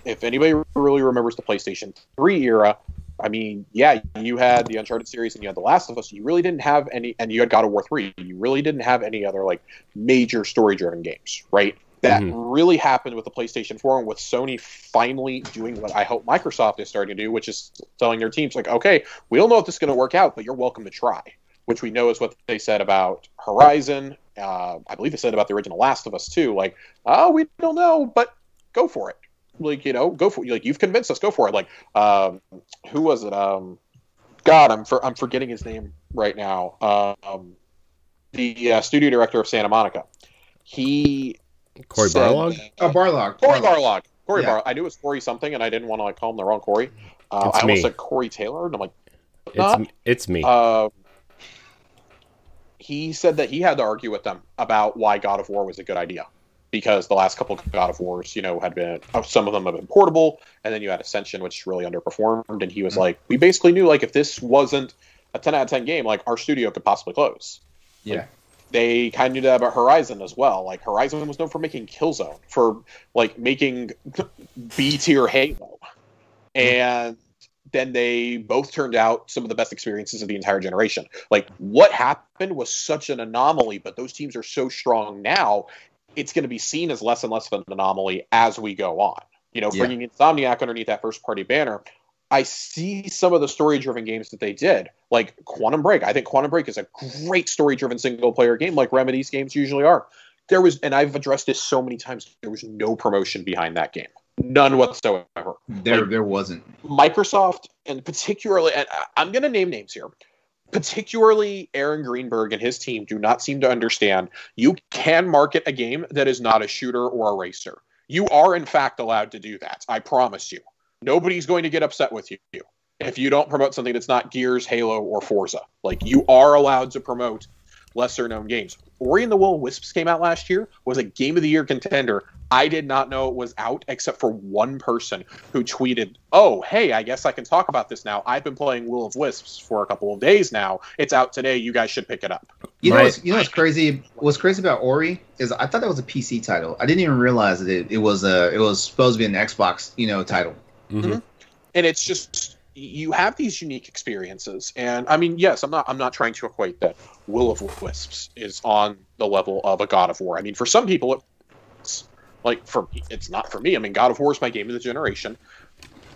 If anybody really remembers the PlayStation 3 era, I mean, yeah, you had the Uncharted series and you had The Last of Us. You really didn't have any, and you had God of War 3. You really didn't have any other like major story-driven games, right? that really happened with the PlayStation 4 and with Sony finally doing what I hope Microsoft is starting to do, which is telling their teams, like, okay, we don't know if this is going to work out, but you're welcome to try, which we know is what they said about Horizon. I believe they said about the original Last of Us, too. Like, oh, we don't know, but go for it. Like, you know, go for it. Like, you've convinced us, go for it. Like, who was it? God, I'm forgetting his name right now. The studio director of Santa Monica. He... Corey Barlog? Barlog. Corey Barlog. Corey Barlog. I knew it was Corey something, and I didn't want to like call him the wrong Corey. I almost said Corey Taylor, and I'm like, it's me. He said that he had to argue with them about why God of War was a good idea, because the last couple of God of Wars, you know, had been, some of them have been portable, and then you had Ascension, which really underperformed, and he was like, we basically knew, like, if this wasn't a 10 out of 10 game, like, our studio could possibly close. Yeah. Like, they kind of knew that about Horizon as well. Like, Horizon was known for making Killzone, for, like, making B-tier Halo. And then they both turned out some of the best experiences of the entire generation. Like, what happened was such an anomaly, but those teams are so strong now, it's going to be seen as less and less of an anomaly as we go on. You know, bringing Insomniac underneath that first-party banner, I see some of the story-driven games that they did, like Quantum Break. I think Quantum Break is a great story-driven single-player game, like Remedy's games usually are. There was, and I've addressed this so many times, there was no promotion behind that game. None whatsoever. There wasn't. Microsoft, and particularly, and I'm going to name names here, particularly Aaron Greenberg and his team do not seem to understand you can market a game that is not a shooter or a racer. You are, in fact, allowed to do that. I promise you. Nobody's going to get upset with you if you don't promote something that's not Gears, Halo, or Forza. Like, you are allowed to promote lesser-known games. Ori and the Will of Wisps came out last year, was a Game of the Year contender. I did not know it was out except for one person who tweeted, oh, hey, I guess I can talk about this now. I've been playing Will of Wisps for a couple of days now. It's out today. You guys should pick it up. You know what's crazy? What's crazy about Ori is I thought that was a PC title. I didn't even realize that it was supposed to be an Xbox, you know, title. Mm-hmm. And it's just, you have these unique experiences, and I mean, yes, I'm not trying to equate that Will of Wisps is on the level of a God of War. I mean, for some people, it's like, for me, it's not for me. I mean, God of War is my game of the generation.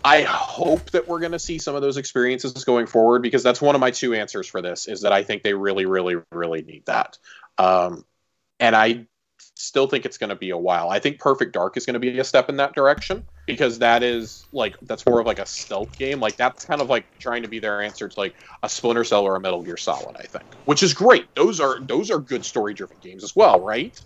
I hope that we're going to see some of those experiences going forward, because that's one of my two answers for this, is that I think they really, really, really need that. And I still think it's going to be a while. I think Perfect Dark is going to be a step in that direction, because that is like, that's more of like a stealth game. Like, that's kind of like trying to be their answer to like a Splinter Cell or a Metal Gear Solid, I think, which is great. Those are good story-driven games as well, right?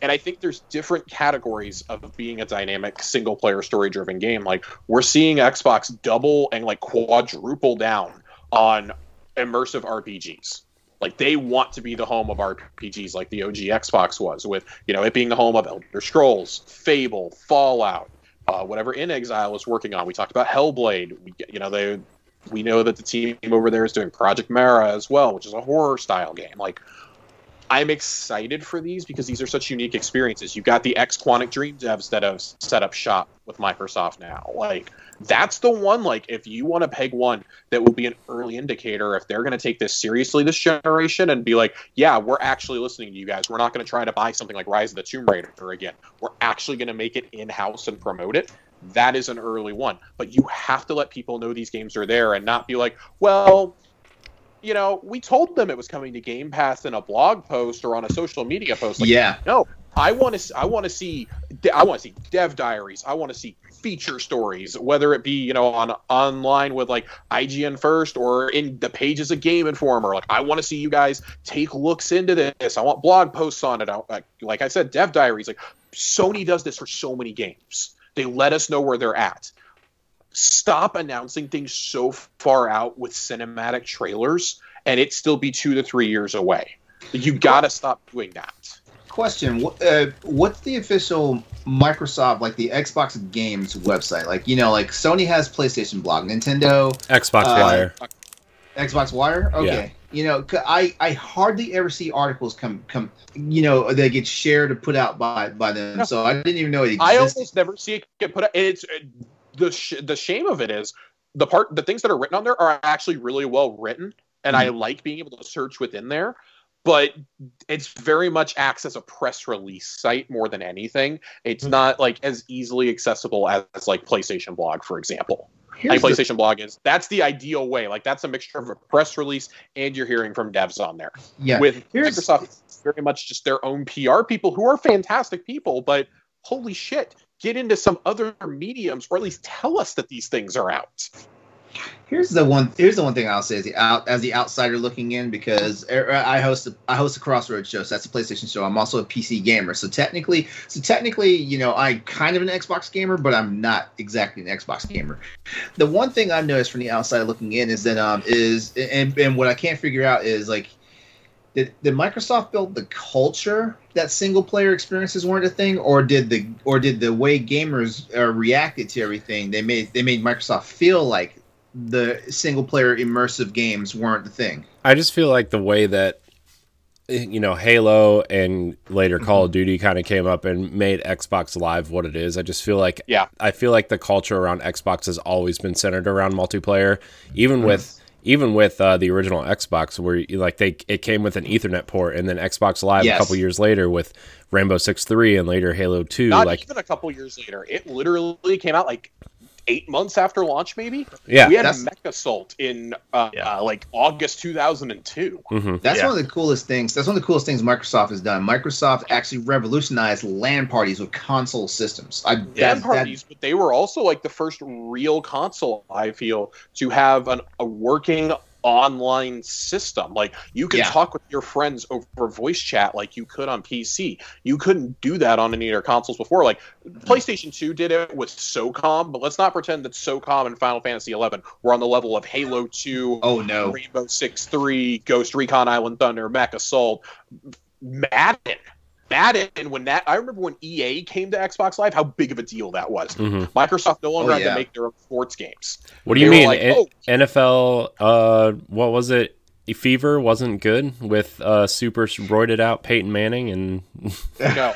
And I think there's different categories of being a dynamic single-player story-driven game. Like, we're seeing Xbox double and like quadruple down on immersive RPGs. Like, they want to be the home of RPGs like the OG Xbox was, with, you know, it being the home of Elder Scrolls, Fable, Fallout, whatever InXile is working on. We talked about Hellblade. We know that the team over there is doing Project Mara as well, which is a horror-style game. Like, I'm excited for these because these are such unique experiences. You've got the ex-Quantic Dream devs that have set up shop with Microsoft now. Like, that's the one, like, if you want to peg one that will be an early indicator if they're going to take this seriously this generation and be like, yeah, we're actually listening to you guys. We're not going to try to buy something like Rise of the Tomb Raider again. We're actually going to make it in-house and promote it. That is an early one. But you have to let people know these games are there and not be like, well, you know, we told them it was coming to Game Pass in a blog post or on a social media post. Like, yeah. No. I want to see dev diaries. I want to see feature stories, whether it be, you know, on online with like IGN First or in the pages of Game Informer. Like, I want to see you guys take looks into this. I want blog posts on it. Like I said, dev diaries. Like, Sony does this for so many games. They let us know where they're at. Stop announcing things so far out with cinematic trailers, and it still be 2 to 3 years away. You gotta stop doing that. Question: what's the official Microsoft, like the Xbox Games website? Like, you know, like Sony has PlayStation Blog, Nintendo, Xbox Wire, Xbox Wire. Okay, yeah. You know, I hardly ever see articles come. You know, they get shared or put out by them. No. So I didn't even know it existed. I almost never see it get put out. It's the shame of it is the things that are written on there are actually really well written, and I like being able to search within there. But it's very much acts as a press release site more than anything. It's not like as easily accessible as like PlayStation Blog, for example. Here's PlayStation Blog is that's the ideal way. Like that's a mixture of a press release and you're hearing from devs on there. Yeah. With Microsoft, it's very much just their own PR people who are fantastic people, but holy shit, get into some other mediums or at least tell us that these things are out. Here's the one thing I'll say as the outsider looking in, because I host a Crossroads show, so that's a PlayStation show. I'm also a PC gamer, so technically, you know, I'm kind of an Xbox gamer, but I'm not exactly an Xbox gamer. The one thing I've noticed from the outside looking in is that and what I can't figure out is like, did Microsoft build the culture that single player experiences weren't a thing, or did the way gamers reacted to everything they made Microsoft feel like the single-player immersive games weren't the thing? I just feel like the way that, you know, Halo and later Call of Duty kind of came up and made Xbox Live what it is. I just feel like, yeah, I feel like the culture around Xbox has always been centered around multiplayer, even with the original Xbox, where like it came with an Ethernet port, and then Xbox Live a couple years later with Rainbow Six 3 and later Halo 2. Not like, even a couple years later, it literally came out like 8 months after launch, maybe. Yeah, we had Mech Assault in like August 2002. Mm-hmm. That's one of the coolest things. That's one of the coolest things Microsoft has done. Microsoft actually revolutionized LAN parties with console systems. But they were also like the first real console, I feel, to have a working online system. Like you could talk with your friends over voice chat like you could on PC. You couldn't do that on any of their consoles before. Like PlayStation 2 did it with SOCOM, but let's not pretend that SOCOM and Final Fantasy 11 were on the level of Halo 2, Rainbow Six 3, Ghost Recon Island Thunder, Mech Assault, Madden, when that, I remember when EA came to Xbox Live, how big of a deal that was. Mm-hmm. Microsoft no longer had to make their own sports games. What do you mean? Like, NFL, what was it? Fever wasn't good with super roided out Peyton Manning and. No,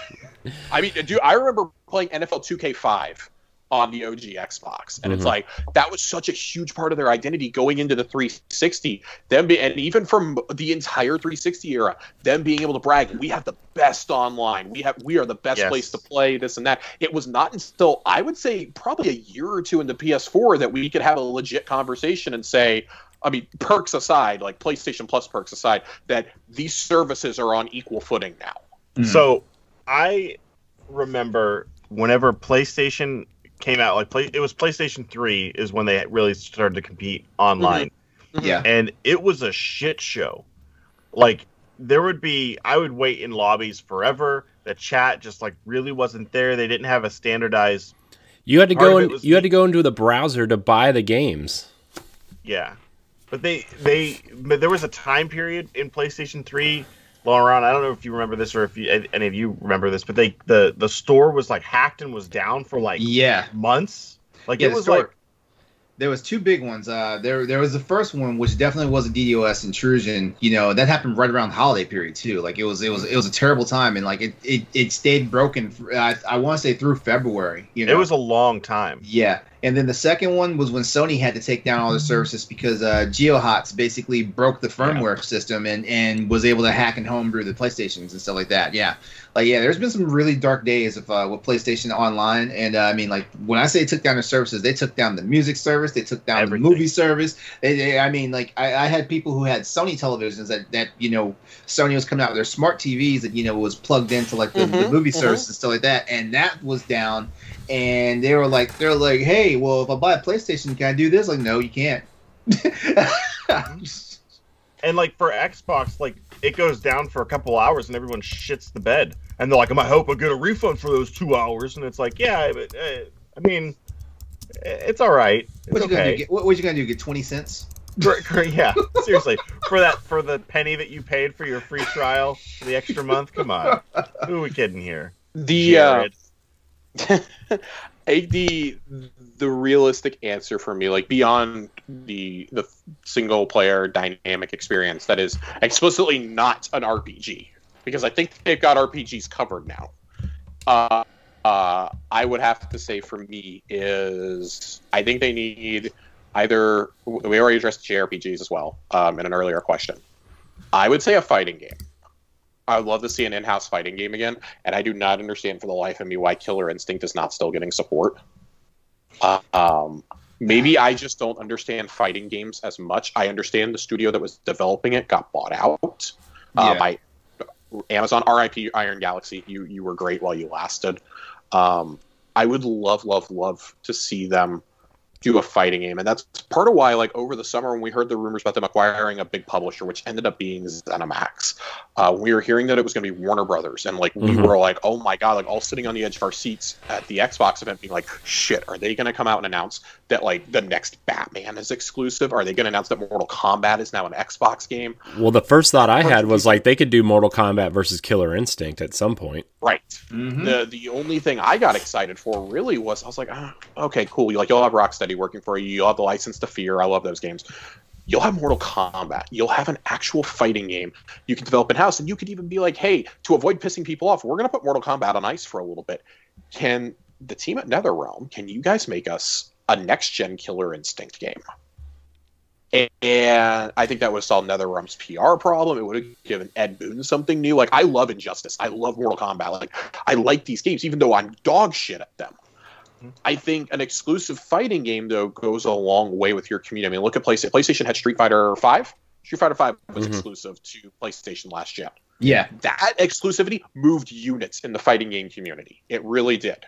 I mean, I remember playing NFL 2K5 on the OG Xbox, and it's like that was such a huge part of their identity going into the 360. And even from the entire 360 era, them being able to brag, we have the best online, we are the best place to play this and that. It was not until I would say probably a year or two into PS4 that we could have a legit conversation and say, I mean, perks aside, like PlayStation Plus perks aside, that these services are on equal footing now. Mm. So I remember whenever PlayStation came out, it was PlayStation 3 is when they really started to compete online. Mm-hmm. Mm-hmm. Yeah. And it was a shit show. Like I would wait in lobbies forever. The chat just like really wasn't there. They didn't have a standardized. You had to go into the browser to buy the games. Yeah. But there was a time period in PlayStation 3, Leron, I don't know if you remember this or if any of you remember this, but the store was like hacked and was down for like months. Like it was store, like there was two big ones. There was the first one, which definitely was a DDoS intrusion. You know, that happened right around the holiday period too. Like it was a terrible time, and like it stayed broken for, I want to say through February. You know, it was a long time. Yeah. And then the second one was when Sony had to take down all the services because GeoHots basically broke the firmware system and was able to hack and homebrew the PlayStations and stuff like that. Yeah. Like, yeah, there's been some really dark days of with PlayStation Online. And, I mean, like, when I say took down the services, they took down the music service. They took down everything. The movie service. I had people who had Sony televisions that, you know, Sony was coming out with their smart TVs that, you know, was plugged into, like, the movie service and stuff like that. And that was down. And they're like, hey, well, if I buy a PlayStation, can I do this? Like, no, you can't. And like for Xbox, like it goes down for a couple hours and everyone shits the bed. And they're like, I hope I get a refund for those 2 hours. And it's like, yeah, but, I mean, it's all right. It's what you okay. gonna do? What you gonna do? Get 20 cents? Yeah, seriously, for the penny that you paid for your free trial for the extra month. Come on, who are we kidding here? The realistic answer for me, like beyond the single player dynamic experience that is explicitly not an RPG, because I think they've got RPGs covered now. I would have to say for me is I think they need either, we already addressed JRPGs as well in an earlier question. I would say a fighting game. I would love to see an in-house fighting game again, and I do not understand for the life of me why Killer Instinct is not still getting support. Maybe I just don't understand fighting games as much. I understand the studio that was developing it got bought out by Amazon. RIP Iron Galaxy, you were great while you lasted. I would love to see them do a fighting game, and that's part of why, like, over the summer when we heard the rumors about them acquiring a big publisher, which ended up being ZeniMax, we were hearing that it was going to be Warner Brothers, and, like, we were like, oh my god, like, all sitting on the edge of our seats at the Xbox event being like, shit, are they going to come out and announce that, like, the next Batman is exclusive? Are they going to announce that Mortal Kombat is now an Xbox game? Well, the first thought I had was, like, they could do Mortal Kombat versus Killer Instinct at some point. Right. Mm-hmm. The only thing I got excited for really was, I was like, ah, okay, cool. You'll, like, you'll have Rocksteady working for you. You'll have the License to Fear. I love those games. You'll have Mortal Kombat. You'll have an actual fighting game you can develop in-house, and you could even be like, hey, to avoid pissing people off, we're going to put Mortal Kombat on ice for a little bit. Can the team at NetherRealm, can you guys make us a next-gen Killer Instinct game? And I think that would solve NetherRealm's PR problem. It would have given Ed Boon something new. Like, I love Injustice. I love Mortal Kombat. Like, I like these games, even though I'm dog shit at them. I think an exclusive fighting game, though, goes a long way with your community. I mean, look at PlayStation. PlayStation had Street Fighter 5. Street Fighter 5 was exclusive to PlayStation last gen. Yeah. That exclusivity moved units in the fighting game community. It really did.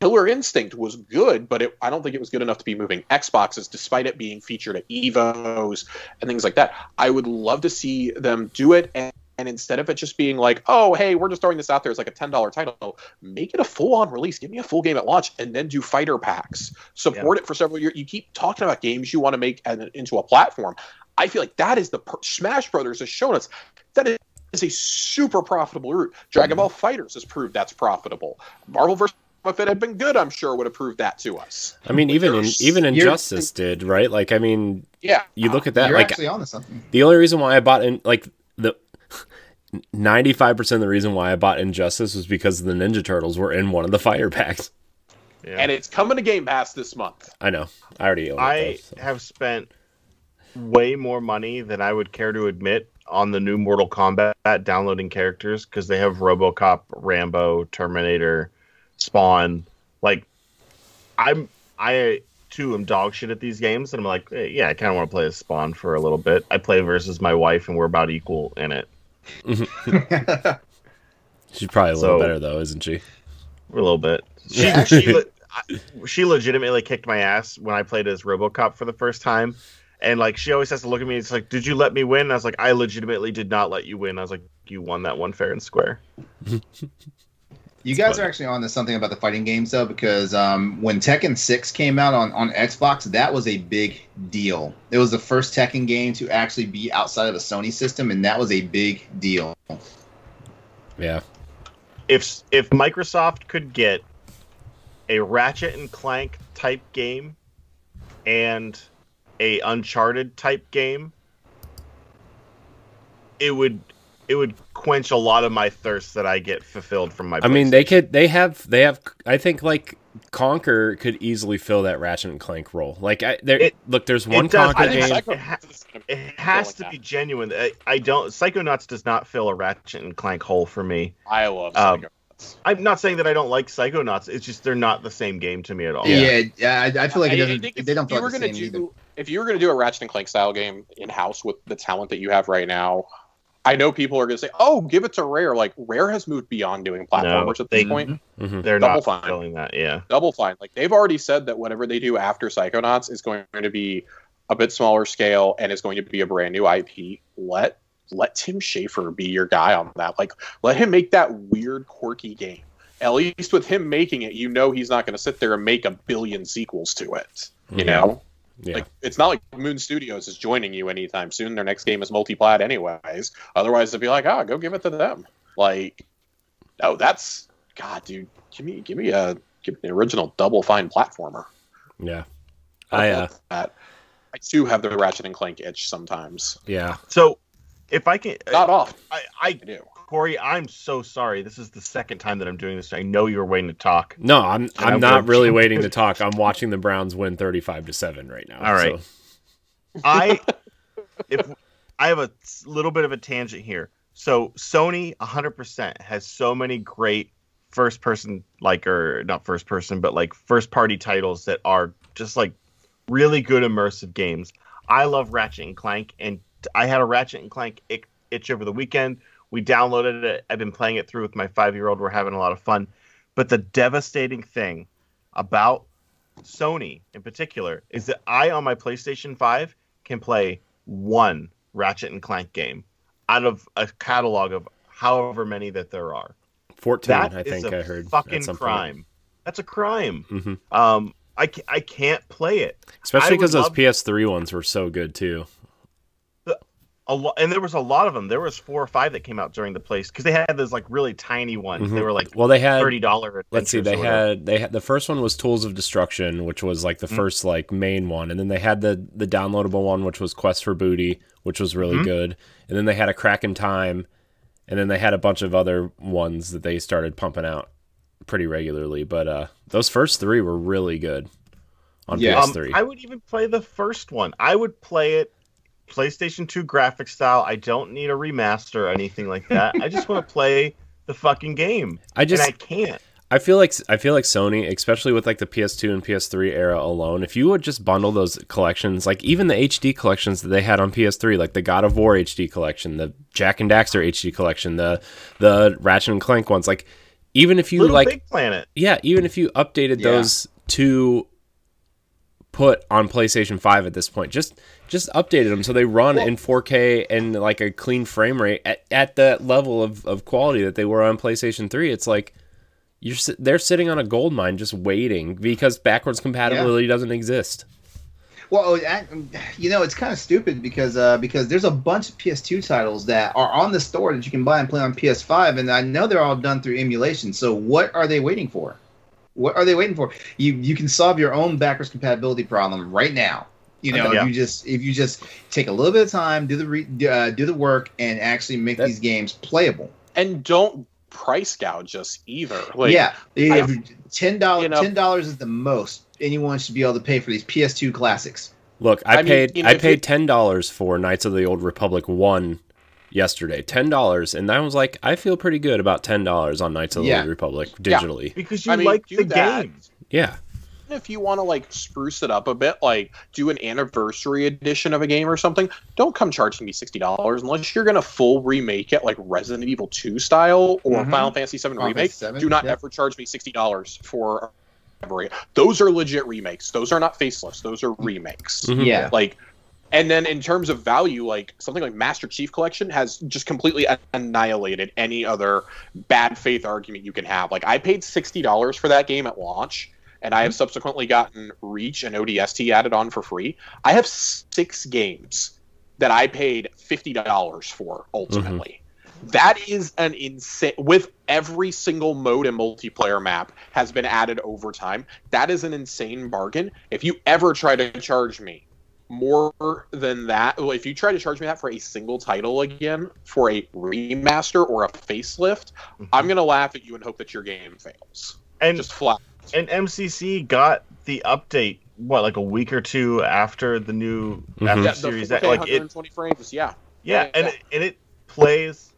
Killer Instinct was good, but I don't think it was good enough to be moving Xboxes, despite it being featured at Evos and things like that. I would love to see them do it, and instead of it just being like, oh, hey, we're just throwing this out there as like a $10 title, make it a full-on release. Give me a full game at launch, and then do fighter packs. Support it for several years. You keep talking about games you want to make into a platform. I feel like that is the Smash Brothers has shown us that it is a super profitable route. Dragon Ball FighterZ has proved that's profitable. Marvel vs. If it had been good, I'm sure it would have proved that to us. I mean, even Injustice did, right? Like, I mean, you look at that. You're like, actually onto something. The only reason why I bought in, like, the 95% of the reason why I bought Injustice was because the Ninja Turtles were in one of the fighter packs. Yeah. And it's coming to Game Pass this month. I know. I already own it. I have spent way more money than I would care to admit on the new Mortal Kombat, downloading characters, because they have RoboCop, Rambo, Terminator, Spawn. Like, I too am dog shit at these games, and I'm like, yeah, I kind of want to play as Spawn for a little bit. I play versus my wife, and we're about equal in it. She's probably a little better, though, isn't she? A little bit. She actually, she legitimately kicked my ass when I played as RoboCop for the first time, and, like, she always has to look at me. It's like, did you let me win? And I was like, I legitimately did not let you win. I was like, you won that one fair and square. You guys are actually on to something about the fighting games, though, because when Tekken 6 came out on Xbox, that was a big deal. It was the first Tekken game to actually be outside of a Sony system, and that was a big deal. Yeah. If Microsoft could get a Ratchet and Clank type game and a Uncharted type game, it would quench a lot of my thirst that I get fulfilled from my. I mean, they have. I think, like, Conker could easily fill that Ratchet and Clank role. Like, there's one Conker game. It has to be genuine. I don't. Psychonauts does not fill a Ratchet and Clank hole for me. I love Psychonauts. I'm not saying that I don't like Psychonauts. It's just they're not the same game to me at all. Yeah. I feel like it doesn't. They don't feel like the same either. If you were going to do a Ratchet and Clank style game in house with the talent that you have right now. I know people are going to say, oh, give it to Rare. Like, Rare has moved beyond doing platformers at this point. They're not doing that, yeah. Double Fine. Like, they've already said that whatever they do after Psychonauts is going to be a bit smaller scale and is going to be a brand new IP. Let Tim Schafer be your guy on that. Like, let him make that weird, quirky game. At least with him making it, you know he's not going to sit there and make a billion sequels to it, you know? Yeah. Like, it's not like Moon Studios is joining you anytime soon. Their next game is multi-plat anyways. Otherwise, they'd be like, go give it to them. Like, no, that's... God, dude, give me the original Double Fine platformer. Yeah. I do have the Ratchet and Clank itch sometimes. Yeah. So, if I can... I do. Corey, I'm so sorry. This is the second time that I'm doing this. I know you were waiting to talk. No, I'm not really waiting to talk. I'm watching the Browns win 35-7 right now. All right. So. I have a little bit of a tangent here. So Sony 100% has so many great first party titles that are just like really good immersive games. I love Ratchet and Clank, and I had a Ratchet and Clank itch over the weekend. We downloaded it. I've been playing it through with my 5-year-old. We're having a lot of fun. But the devastating thing about Sony in particular is that I, on my PlayStation 5, can play one Ratchet and Clank game out of a catalog of however many that there are. 14, I think I heard. Fucking crime. That's a crime. Mm-hmm. I can't play it. Especially because those PS3 ones were so good, too. And there was a lot of them. There was 4 or 5 that came out during the place because they had those like really tiny ones. Mm-hmm. They were like $30. Let's see, they had the first one was Tools of Destruction, which was like the mm-hmm. first like main one, and then they had the downloadable one, which was Quest for Booty, which was really mm-hmm. good, and then they had a Crack in Time, and then they had a bunch of other ones that they started pumping out pretty regularly. But those first 3 were really good on PS3. I would even play the first one. I would play it. PlayStation 2 graphic style. I don't need a remaster or anything like that. I just want to play the fucking game. And I can't. I feel like Sony, especially with like the PS2 and PS3 era alone, if you would just bundle those collections, like even the HD collections that they had on PS3, like the God of War HD collection, the Jak and Daxter HD collection, the Ratchet and Clank ones, like even if you Little like Big Planet. Yeah, even if you updated those to put on PlayStation 5 at this point, just updated them so they run in 4K and like a clean frame rate at that level of quality that they were on PlayStation 3. It's like they're sitting on a gold mine just waiting because backwards compatibility doesn't exist. Well, it's kind of stupid because there's a bunch of PS2 titles that are on the store that you can buy and play on PS5, and I know they're all done through emulation. So what are they waiting for? What are they waiting for? You can solve your own backwards compatibility problem right now. You know, if you just take a little bit of time, do the work, and actually make these games playable. And don't price gouge us either. Like, $10 is the most anyone should be able to pay for these PS2 classics. Look, I paid $10 for Knights of the Old Republic 1 yesterday. $10, and I was like, I feel pretty good about $10 on Knights of the Old Republic digitally because like the games. Yeah. If you want to like spruce it up a bit, like do an anniversary edition of a game or something, don't come charging me $60 unless you're gonna full remake it like Resident Evil 2 style or mm-hmm. Final Fantasy 7 remake. Do not ever charge me $60 for those are legit remakes. Those are not facelifts. Those are remakes. Mm-hmm. Yeah, like. And then in terms of value, like something like Master Chief Collection has just completely annihilated any other bad faith argument you can have. Like I paid $60 for that game at launch. And I have subsequently gotten Reach and ODST added on for free. I have 6 games that I paid $50 for, ultimately. Mm-hmm. That is an insane... With every single mode and multiplayer map has been added over time, that is an insane bargain. If you ever try to charge me more than that... Well, if you try to charge me that for a single title again, for a remaster or a facelift, mm-hmm. I'm going to laugh at you and hope that your game fails. And just flat. And MCC got the update, what, like a week or two after the new series. The 4K, like 120 frames, It plays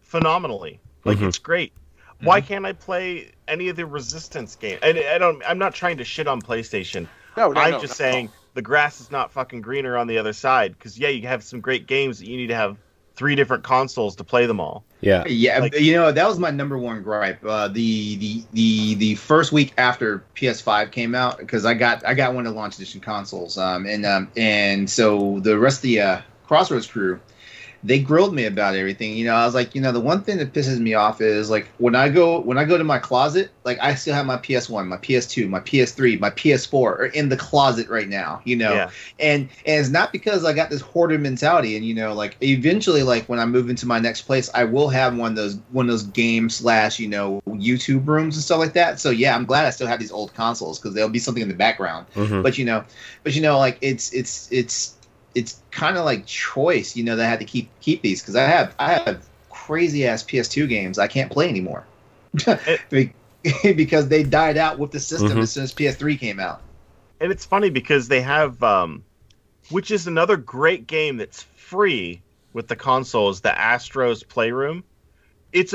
phenomenally. Like it's great. Mm-hmm. Why can't I play any of the Resistance games? And I'm not trying to shit on PlayStation. I'm just saying the grass is not fucking greener on the other side. Because you have some great games that you need to have 3 different consoles to play them all. Yeah, yeah. Like, that was my number one gripe. The first week after PS5 came out, because I got one of the launch edition consoles. And so the rest of the Crossroads crew, they grilled me about everything. You know, I was like, the one thing that pisses me off is like when I go to my closet, like I still have my PS1, my PS2, my PS3, my PS4 are in the closet right now. And it's not because I got this hoarder mentality. And like eventually, like when I move into my next place, I will have one of those game / YouTube rooms and stuff like that. So I'm glad I still have these old consoles because there'll be something in the background. Mm-hmm. But like it's kind of like choice, that I had to keep these because I have crazy ass PS2 games I can't play anymore because they died out with the system as soon as PS3 came out. And it's funny because they have, which is another great game that's free with the consoles, the Astro's Playroom. It's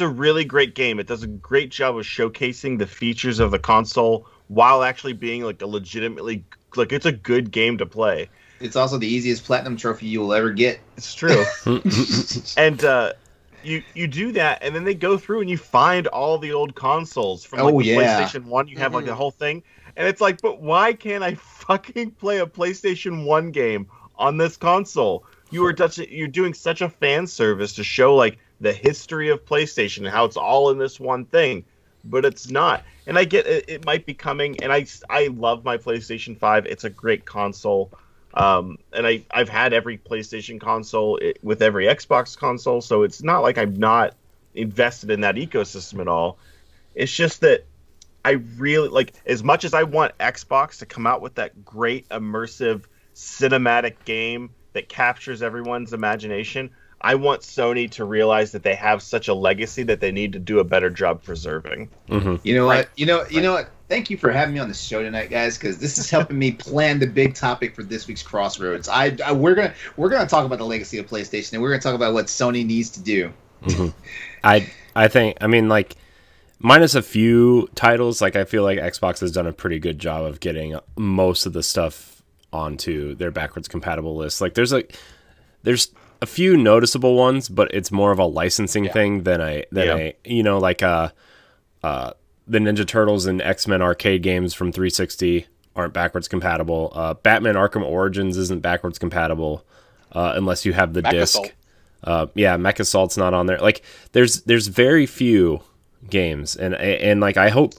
a really great game. It does a great job of showcasing the features of the console while actually being like a legitimately like it's a good game to play. It's also the easiest platinum trophy you will ever get. It's true. And you do that, and then they go through and you find all the old consoles from like PlayStation 1. You have like the whole thing, and it's like, but why can't I fucking play a PlayStation 1 game on this console? You're doing such a fan service to show like the history of PlayStation and how it's all in this one thing, but it's not. And I get it, it might be coming, and I love my PlayStation 5. It's a great console. And I've had every PlayStation console with every Xbox console, so it's not like I'm not invested in that ecosystem at all. It's just that I really, like, as much as I want Xbox to come out with that great immersive cinematic game that captures everyone's imagination, I want Sony to realize that they have such a legacy that they need to do a better job preserving. Mm-hmm. You know what? You know what? Thank you for having me on the show tonight, guys, because this is helping me plan the big topic for this week's Crossroads. We're gonna talk about the legacy of PlayStation, and we're gonna talk about what Sony needs to do. Mm-hmm. I think like minus a few titles, like I feel like Xbox has done a pretty good job of getting most of the stuff onto their backwards compatible list. Like there's a few noticeable ones, but it's more of a licensing thing than the Ninja Turtles and X-Men arcade games from 360 aren't backwards compatible. Batman Arkham Origins isn't backwards compatible unless you have the disc. Mech Assault's not on there. Like there's very few games, and like I hope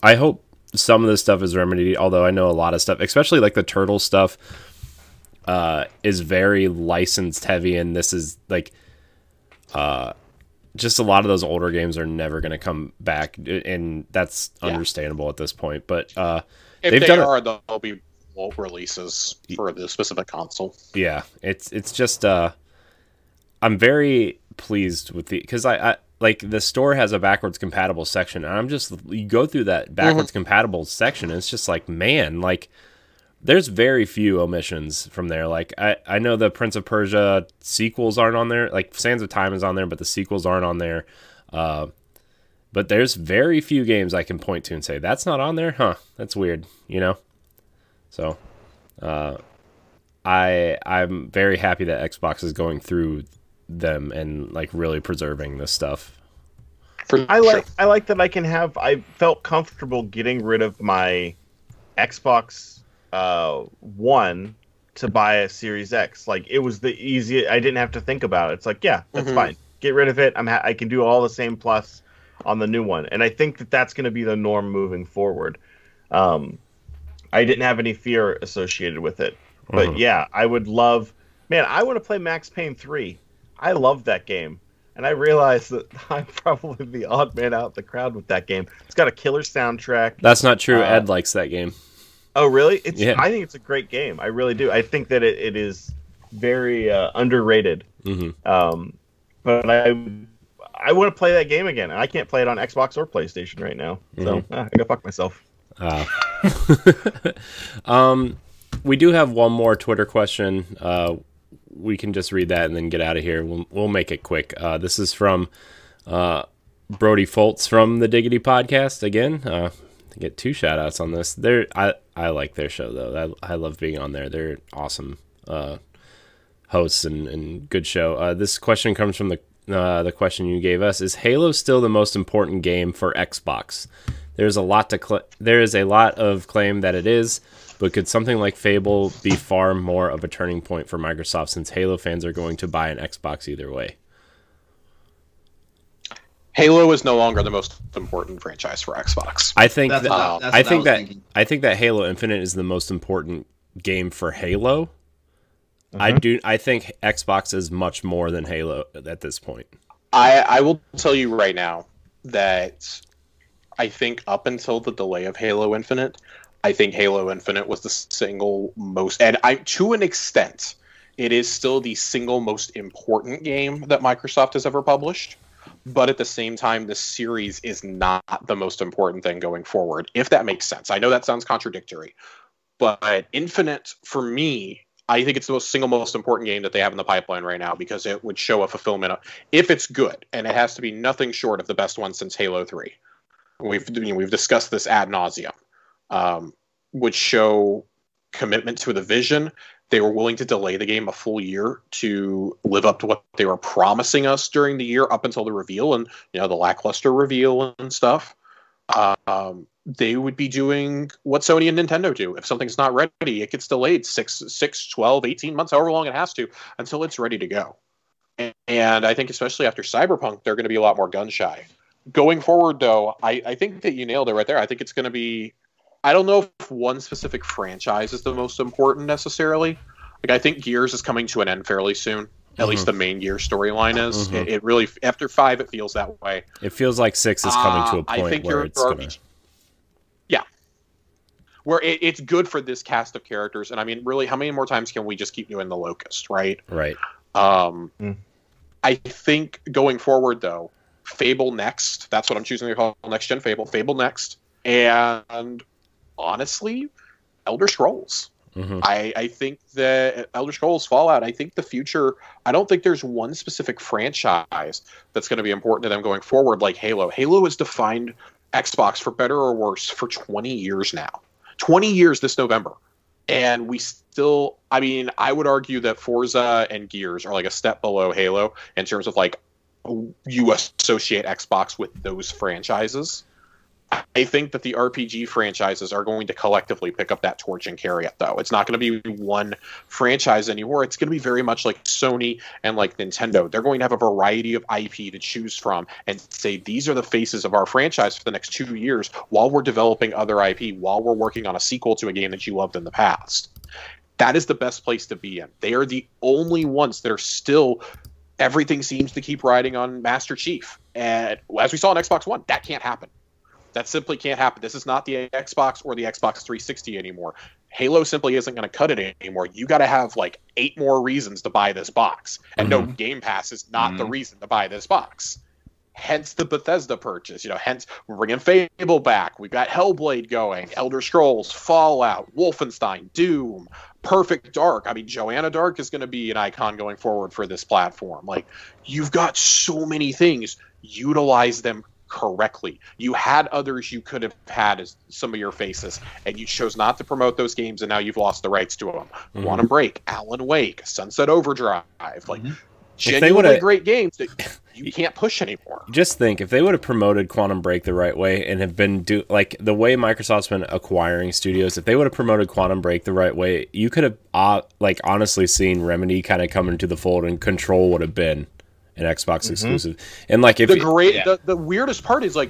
some of this stuff is remedied. Although I know a lot of stuff, especially like the Turtle stuff, is very licensed heavy, and this is like just a lot of those older games are never going to come back, and that's understandable at this point. But if they are, they'll be old releases for the specific console. Yeah, it's just I'm very pleased with because I like the store has a backwards compatible section, and I'm just you go through that backwards compatible section, and it's just like, man, like there's very few omissions from there. Like I know the Prince of Persia sequels aren't on there. Like Sands of Time is on there, but the sequels aren't on there. But there's very few games I can point to and say that's not on there. Huh? That's weird. You know. So, I'm very happy that Xbox is going through them and like really preserving this stuff. I like that I can have. I felt comfortable getting rid of my Xbox One to buy a Series X. Like it was the easiest. I didn't have to think about it. It's like, yeah, that's fine. Get rid of it. I can do all the same plus on the new one, and I think that that's going to be the norm moving forward. I didn't have any fear associated with it, but I would love. Man, I want to play Max Payne 3. I love that game, and I realize that I'm probably the odd man out in the crowd with that game. It's got a killer soundtrack. That's not true. Ed likes that game. Oh, really? I think it's a great game. I really do. I think that it is very underrated. Mm-hmm. But I want to play that game again, and I can't play it on Xbox or PlayStation right now. So I gotta fuck myself. We do have one more Twitter question. We can just read that and then get out of here. We'll make it quick. This is from Brody Foltz from the Diggity Podcast again. Get two shout outs on this. I like their show though. I love being on there. They're awesome hosts and good show. This question comes from the question you gave us. Is Halo still the most important game for Xbox? There is a lot of claim that it is, but could something like Fable be far more of a turning point for Microsoft since Halo fans are going to buy an Xbox either way? Halo is no longer the most important franchise for Xbox. I think that Halo Infinite is the most important game for Halo. I think Xbox is much more than Halo at this point. I will tell you right now that I think up until the delay of Halo Infinite, I think Halo Infinite was the single most, and to an extent, it is still the single most important game that Microsoft has ever published. But at the same time, the series is not the most important thing going forward, if that makes sense. I know that sounds contradictory, but Infinite, for me, I think it's the single most important game that they have in the pipeline right now, because it would show a fulfillment of, if it's good, and it has to be nothing short of the best one since Halo 3. We've discussed this ad nauseum. Would show commitment to the vision. They were willing to delay the game a full year to live up to what they were promising us during the year up until the reveal, and the lackluster reveal and stuff. They would be doing what Sony and Nintendo do. If something's not ready, it gets delayed 6, 12, 18 months, however long it has to, until it's ready to go. And I think especially after Cyberpunk, they're going to be a lot more gun-shy. Going forward, though, I think that you nailed it right there. I think it's going to be... I don't know if one specific franchise is the most important, necessarily. Like, I think Gears is coming to an end fairly soon. At least the main Gears storyline is. It really... After 5, it feels that way. It feels like 6 is coming to a point where it's going to... Yeah. Where it's good for this cast of characters. And I mean, really, how many more times can we just keep doing the Locust, right? Right. I think going forward, though, Fable next. That's what I'm choosing to call Next Gen Fable. Fable next. And honestly, Elder Scrolls. I think that Elder Scrolls, Fallout, I think the future, I don't think there's one specific franchise that's going to be important to them going forward, like Halo. Halo is defined... Xbox, for better or worse, for 20 years now. 20 years this November. And we still, I mean, I would argue that Forza and Gears are like a step below Halo in terms of like, you associate Xbox with those franchises. I think that the RPG franchises are going to collectively pick up that torch and carry it, though. It's not going to be one franchise anymore. It's going to be very much like Sony and like Nintendo. They're going to have a variety of IP to choose from and say, these are the faces of our franchise for the next 2 years while we're developing other IP, while we're working on a sequel to a game that you loved in the past. That is the best place to be in. They are the only ones that are still... Everything seems to keep riding on Master Chief. And as we saw on Xbox One, that can't happen. That simply can't happen. This is not the Xbox or the Xbox 360 anymore. Halo simply isn't going to cut it anymore. You got to have like 8 more reasons to buy this box. And no, Game Pass is not the reason to buy this box. Hence the Bethesda purchase. Hence we're bringing Fable back. We've got Hellblade going, Elder Scrolls, Fallout, Wolfenstein, Doom, Perfect Dark. I mean, Joanna Dark is going to be an icon going forward for this platform. Like, you've got so many things. Utilize them correctly. You had others you could have had as some of your faces, and you chose not to promote those games, and now you've lost the rights to them. Quantum Break, Alan Wake, Sunset Overdrive, like genuinely great games that you can't push anymore. Just think, if they would have promoted Quantum Break the right way and have been like the way Microsoft's been acquiring studios, if they would have promoted Quantum Break the right way, you could have like honestly seen Remedy kind of come into the fold, and Control would have been an Xbox exclusive. And like, if the weirdest part is like,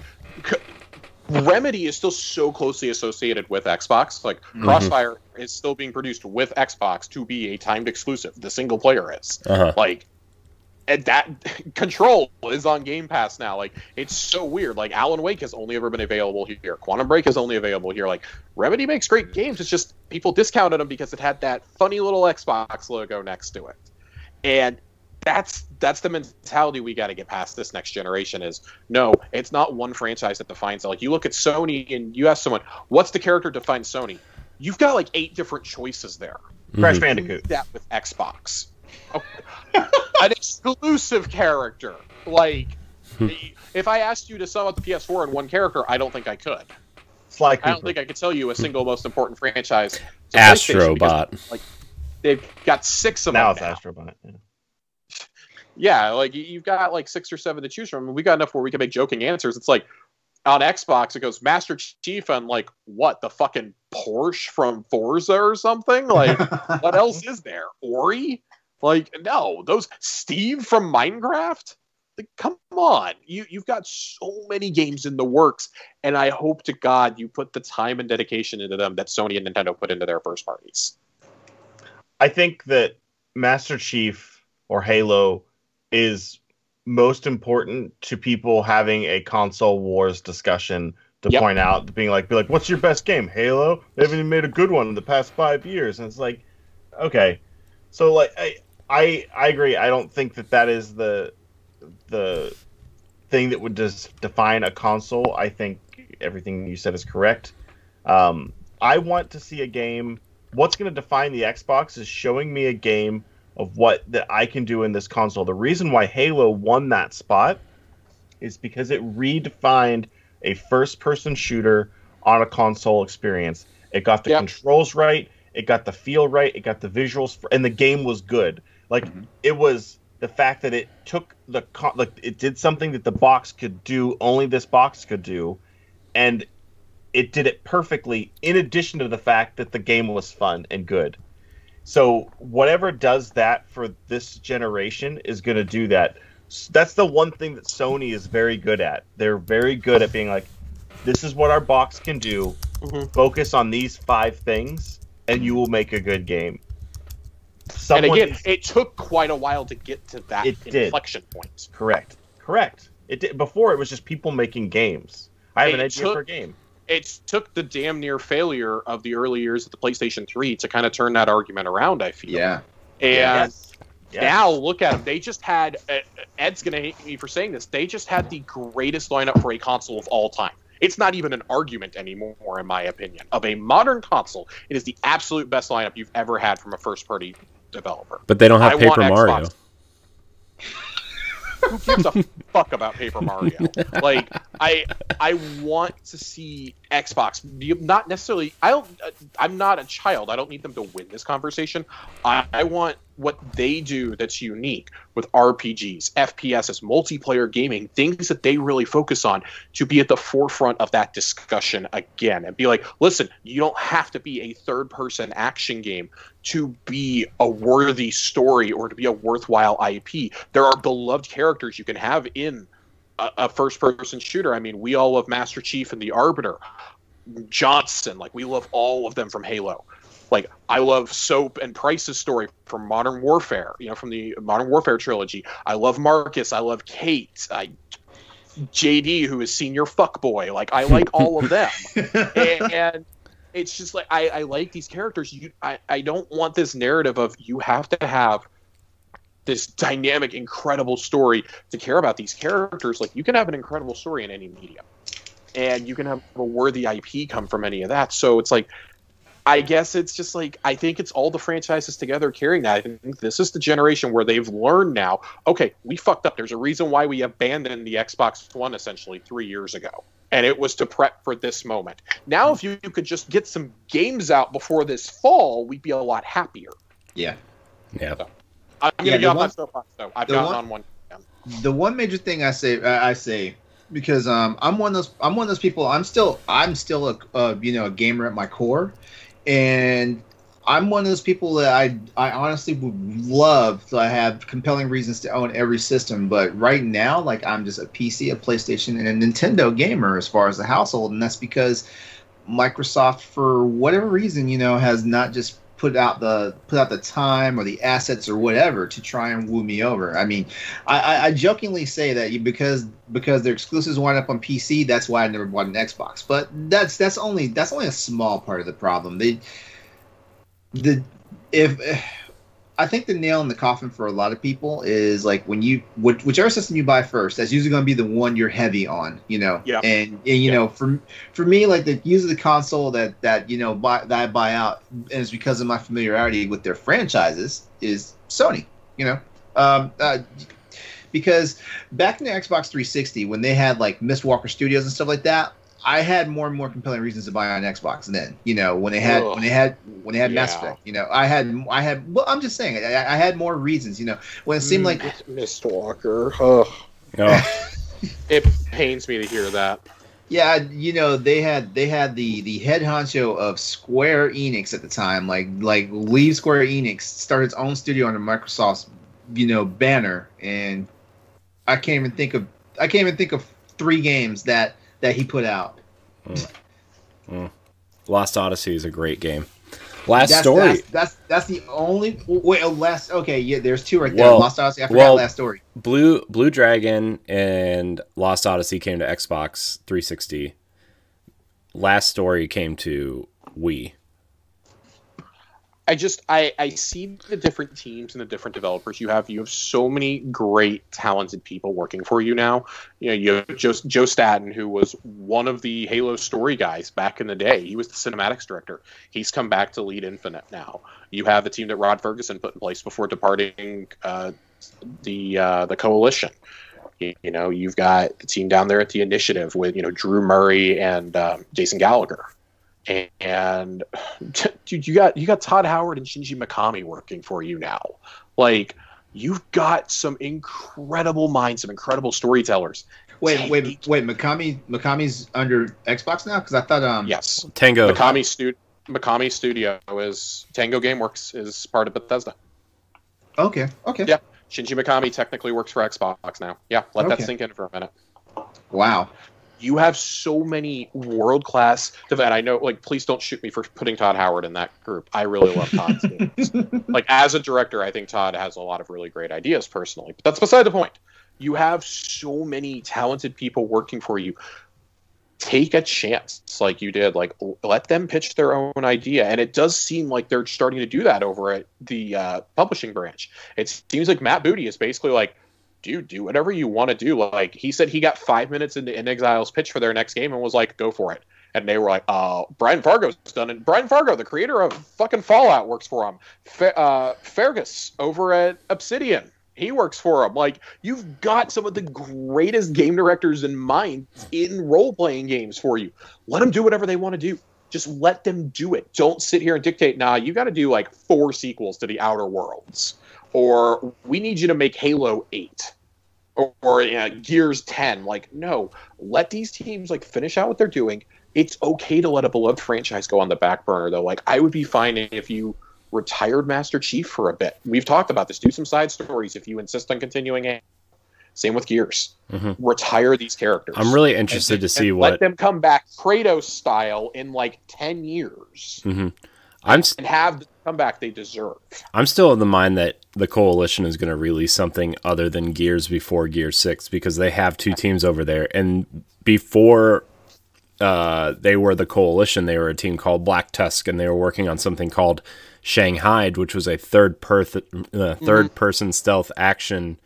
Remedy is still so closely associated with Xbox. Like, Crossfire is still being produced with Xbox to be a timed exclusive. The single player is like, and that Control is on Game Pass now. Like, it's so weird. Like, Alan Wake has only ever been available here. Quantum Break is only available here. Like, Remedy makes great games. It's just people discounted them because it had that funny little Xbox logo next to it, and that's the mentality we got to get past this next generation is, no, it's not one franchise that defines it. Like, you look at Sony and you ask someone, what's the character that defines Sony? You've got like 8 different choices there. Crash Bandicoot. That with Xbox. An exclusive character. Like, if I asked you to sum up the PS4 in one character, I don't think I could. Like, I don't think I could tell you a single most important franchise. Astro Bot. Like, they've got 6 of them now. It's Astro Bot, yeah. Yeah, like, you've got like 6 or 7 to choose from. We got enough where we can make joking answers. It's like, on Xbox, it goes Master Chief and like, what, the fucking Porsche from Forza or something? Like, what else is there? Ori? Like, no, those Steve from Minecraft? Like, come on. You've got so many games in the works, and I hope to God you put the time and dedication into them that Sony and Nintendo put into their first parties. I think that Master Chief or Halo is most important to people having a console wars discussion to point out, being like, what's your best game? Halo? They haven't even made a good one in the past 5 years. And it's like, okay. So like, I agree. I don't think that is the thing that would just define a console. I think everything you said is correct. I want to see a game what's going to define the Xbox is showing me a game of what that I can do in this console. The reason why Halo won that spot is because it redefined a first-person shooter on a console experience. It got the controls right, it got the feel right, it got the visuals, and the game was good. Like, it was the fact that it took the... it did something that the box could do, only this box could do, and it did it perfectly, in addition to the fact that the game was fun and good. So whatever does that for this generation is going to do that. That's the one thing that Sony is very good at. They're very good at being like, this is what our box can do. Focus on these 5 things, and you will make a good game. Someone, and again, it took quite a while to get to that inflection point. Correct. It did. Before, it was just people making games. I have an idea for a game. It took the damn near failure of the early years of the PlayStation 3 to kind of turn that argument around, I feel. Yeah. And... Yes. Now, look at them. They just had, Ed's going to hate me for saying this, they just had the greatest lineup for a console of all time. It's not even an argument anymore, in my opinion. Of a modern console, it is the absolute best lineup you've ever had from a first-party developer. But they don't have Paper Mario. Who gives a fuck about Paper Mario? Like, I want to see Xbox. Not necessarily. I'm not a child. I don't need them to win this conversation. I want what they do that's unique with RPGs, FPSs, multiplayer gaming, things that they really focus on, to be at the forefront of that discussion again and be like, listen, you don't have to be a third-person action game to be a worthy story or to be a worthwhile IP. There are beloved characters you can have in a first-person shooter. I mean, we all love Master Chief and the Arbiter, Johnson. Like, we love all of them from Halo. Like, I love Soap and Price's story from Modern Warfare, you know, from the Modern Warfare trilogy. I love Marcus. I love Kate. JD, who is senior fuckboy. Like, I like all of them. And it's just like, I like these characters. I don't want this narrative of you have to have this dynamic, incredible story to care about these characters. Like, you can have an incredible story in any medium. And you can have a worthy IP come from any of that. So it's like... I guess it's just like, I think it's all the franchises together carrying that. I think this is the generation where they've learned now, okay, we fucked up. There's a reason why we abandoned the Xbox One essentially 3 years ago. And it was to prep for this moment. Now, if you could just get some games out before this fall, we'd be a lot happier. Yeah. Yeah. So, I'm going to get on my soapbox, though. I've gotten on one. The one major thing I say, because I'm one of those people, I'm still a gamer at my core. And I'm one of those people that I honestly would love to have compelling reasons to own every system. But right now, like, I'm just a PC, a PlayStation, and a Nintendo gamer as far as the household. And that's because Microsoft, for whatever reason, you know, has not just put out the time or the assets or whatever to try and woo me over. I mean, I jokingly say that because their exclusives wind up on PC, that's why I never bought an Xbox. But that's only a small part of the problem. I think the nail in the coffin for a lot of people is like, when you whichever system you buy first, that's usually going to be the one you're heavy on, you know. Yeah. And you know, for me, like, the use of the console that I buy out, and it's because of my familiarity with their franchises, is Sony, you know. Because back in the Xbox 360, when they had like Miss Walker Studios and stuff like that, I had more and more compelling reasons to buy on Xbox then, you know, when they had Mass Effect, you know, well, I'm just saying, I had more reasons, you know, when it seemed like Mr. Walker, it pains me to hear that. Yeah, you know, they had the head honcho of Square Enix at the time, like leave Square Enix, start its own studio under Microsoft's, you know, banner, and I can't even think of 3 games that he put out. Lost Odyssey is a great game. Last Story. That's the only... Wait, Last... Okay, yeah, there's 2 right there. Lost Odyssey. I forgot Last Story. Blue Dragon and Lost Odyssey came to Xbox 360. Last Story came to Wii. I see the different teams and the different developers you have. You have so many great, talented people working for you now. You know, you have Joe Staten, who was one of the Halo story guys back in the day. He was the cinematics director. He's come back to lead Infinite now. You have the team that Rod Ferguson put in place before departing the Coalition. You know, you've got the team down there at the Initiative with, you know, Drew Murray and Jason Gallagher. And dude, you got Todd Howard and Shinji Mikami working for you now. Like, you've got some incredible minds, some incredible storytellers. Wait! Mikami's under Xbox now, because I thought yes, Tango Mikami Studio is Tango GameWorks, is part of Bethesda. Okay. Yeah, Shinji Mikami technically works for Xbox now. Yeah, let that sink in for a minute. Wow. You have so many world-class that I know, like, please don't shoot me for putting Todd Howard in that group. I really love Todd's games. Like, as a director, I think Todd has a lot of really great ideas personally. But that's beside the point. You have so many talented people working for you. Take a chance like you did. Like, let them pitch their own idea. And it does seem like they're starting to do that over at the publishing branch. It seems like Matt Booty is basically like, dude, do whatever you want to do. Like, he said he got 5 minutes into InXile's pitch for their next game and was like, go for it. And they were like, Brian Fargo's done it. Brian Fargo, the creator of fucking Fallout, works for him. Fergus over at Obsidian, he works for him. Like, you've got some of the greatest game directors in mind in role-playing games for you. Let them do whatever they want to do. Just let them do it. Don't sit here and dictate, nah, you got to do like 4 sequels to The Outer Worlds. Or we need you to make Halo 8 or Gears 10. Like, no, let these teams like finish out what they're doing. It's okay to let a beloved franchise go on the back burner, though. Like, I would be fine if you retired Master Chief for a bit. We've talked about this. Do some side stories if you insist on continuing it. Same with Gears. Mm-hmm. Retire these characters. I'm really interested to see what... Let them come back Kratos style in like 10 years. Mm-hmm. And have the comeback they deserve. I'm still of the mind that the Coalition is going to release something other than Gears before Gears 6, because they have 2 teams over there. And before they were the Coalition, they were a team called Black Tusk, and they were working on something called Shanghai, which was a third-person stealth action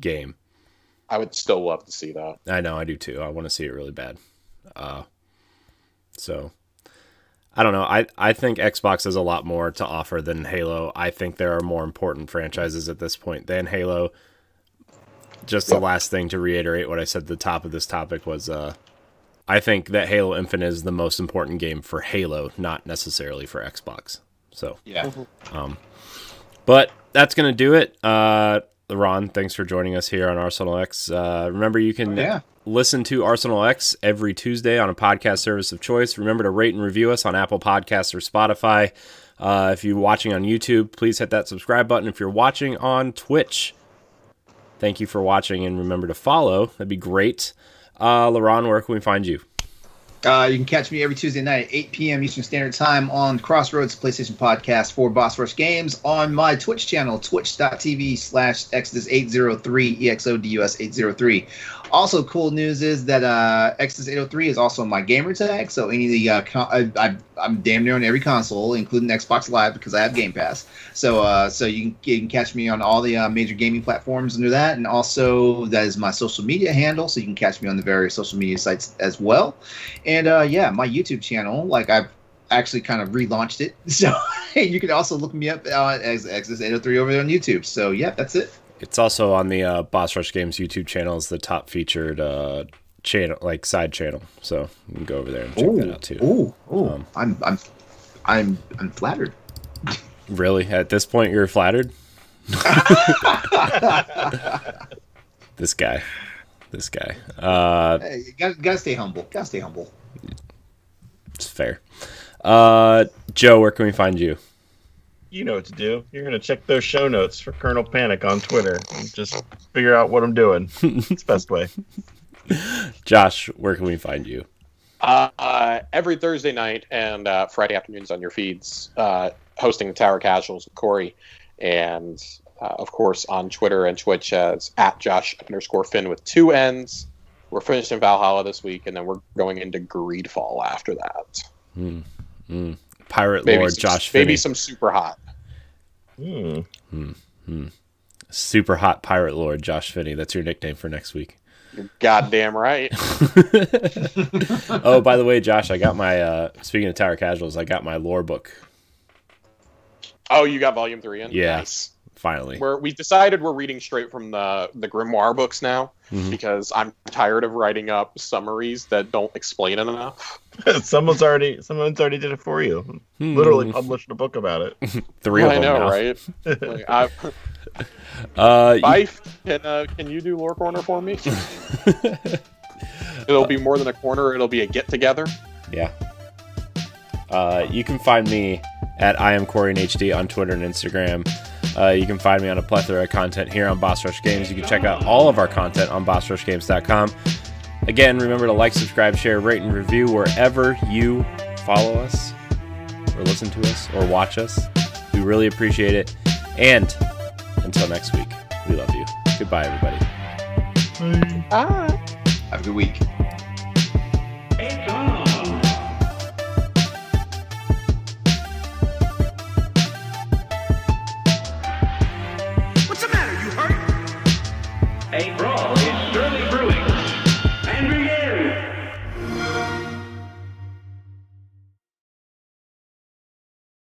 game. I would still love to see that. I know, I do too. I want to see it really bad. So, I don't know. I think Xbox has a lot more to offer than Halo. I think there are more important franchises at this point than Halo. Just the last thing to reiterate what I said at the top of this topic was, I think that Halo Infinite is the most important game for Halo, not necessarily for Xbox. So, yeah. But that's going to do it. Ron, thanks for joining us here on Arsenal X. Remember, you can listen to Arsenal X every Tuesday on a podcast service of choice. Remember to rate and review us on Apple Podcasts or Spotify. If you're watching on YouTube, please hit that subscribe button. If you're watching on Twitch, thank you for watching, and remember to follow. That'd be great. Leron, where can we find you? You can catch me every Tuesday night at 8 p.m. Eastern Standard Time on Crossroads PlayStation Podcast for Boss Rush Games on my Twitch channel, twitch.tv/Exodus803, EXODUS803. Also, cool news is that Exodus803 is also my gamer tag, so any of the I'm damn near on every console, including Xbox Live, because I have Game Pass. So you can catch me on all the major gaming platforms under that, and also that is my social media handle, so you can catch me on the various social media sites as well. And, my YouTube channel, like, I've actually kind of relaunched it. So you can also look me up as Exodus803 over there on YouTube. So, yeah, that's it. It's also on the Boss Rush Games YouTube channel. It's the top featured channel, like, side channel. So you can go over there and check that out, too. I'm flattered. Really? At this point, you're flattered? This guy. Hey, gotta stay humble. It's fair. Joe, where can we find you? You know what to do. You're going to check those show notes for Colonel Panic on Twitter and just figure out what I'm doing. It's the best way. Josh, where can we find you? Every Thursday night and Friday afternoons on your feeds, hosting Tower Casuals with Corey, and of course, on Twitter and Twitch as at Josh_Finn with 2 N's. We're finishing Valhalla this week, and then we're going into Greedfall after that. Pirate maybe Lord some, Josh Finney. Maybe some super hot. Super hot Pirate Lord Josh Finney. That's your nickname for next week. You're goddamn right. Oh, by the way, Josh, I got my, speaking of Tower Casuals, I got my lore book. Oh, you got volume 3 in? Yeah. Nice. Finally. We've decided we're reading straight from the grimoire books now, because I'm tired of writing up summaries that don't explain it enough. someone's already did it for you. Literally published a book about it. Three of them now, right? Like, can you do Lore Corner for me? It'll be more than a corner. It'll be a get together. Yeah. You can find me at I am Corey in HD on Twitter and Instagram. You can find me on a plethora of content here on Boss Rush Games. You can check out all of our content on BossRushGames.com. Again, remember to like, subscribe, share, rate, and review wherever you follow us or listen to us or watch us. We really appreciate it. And until next week, we love you. Goodbye, everybody. Bye. Have a good week.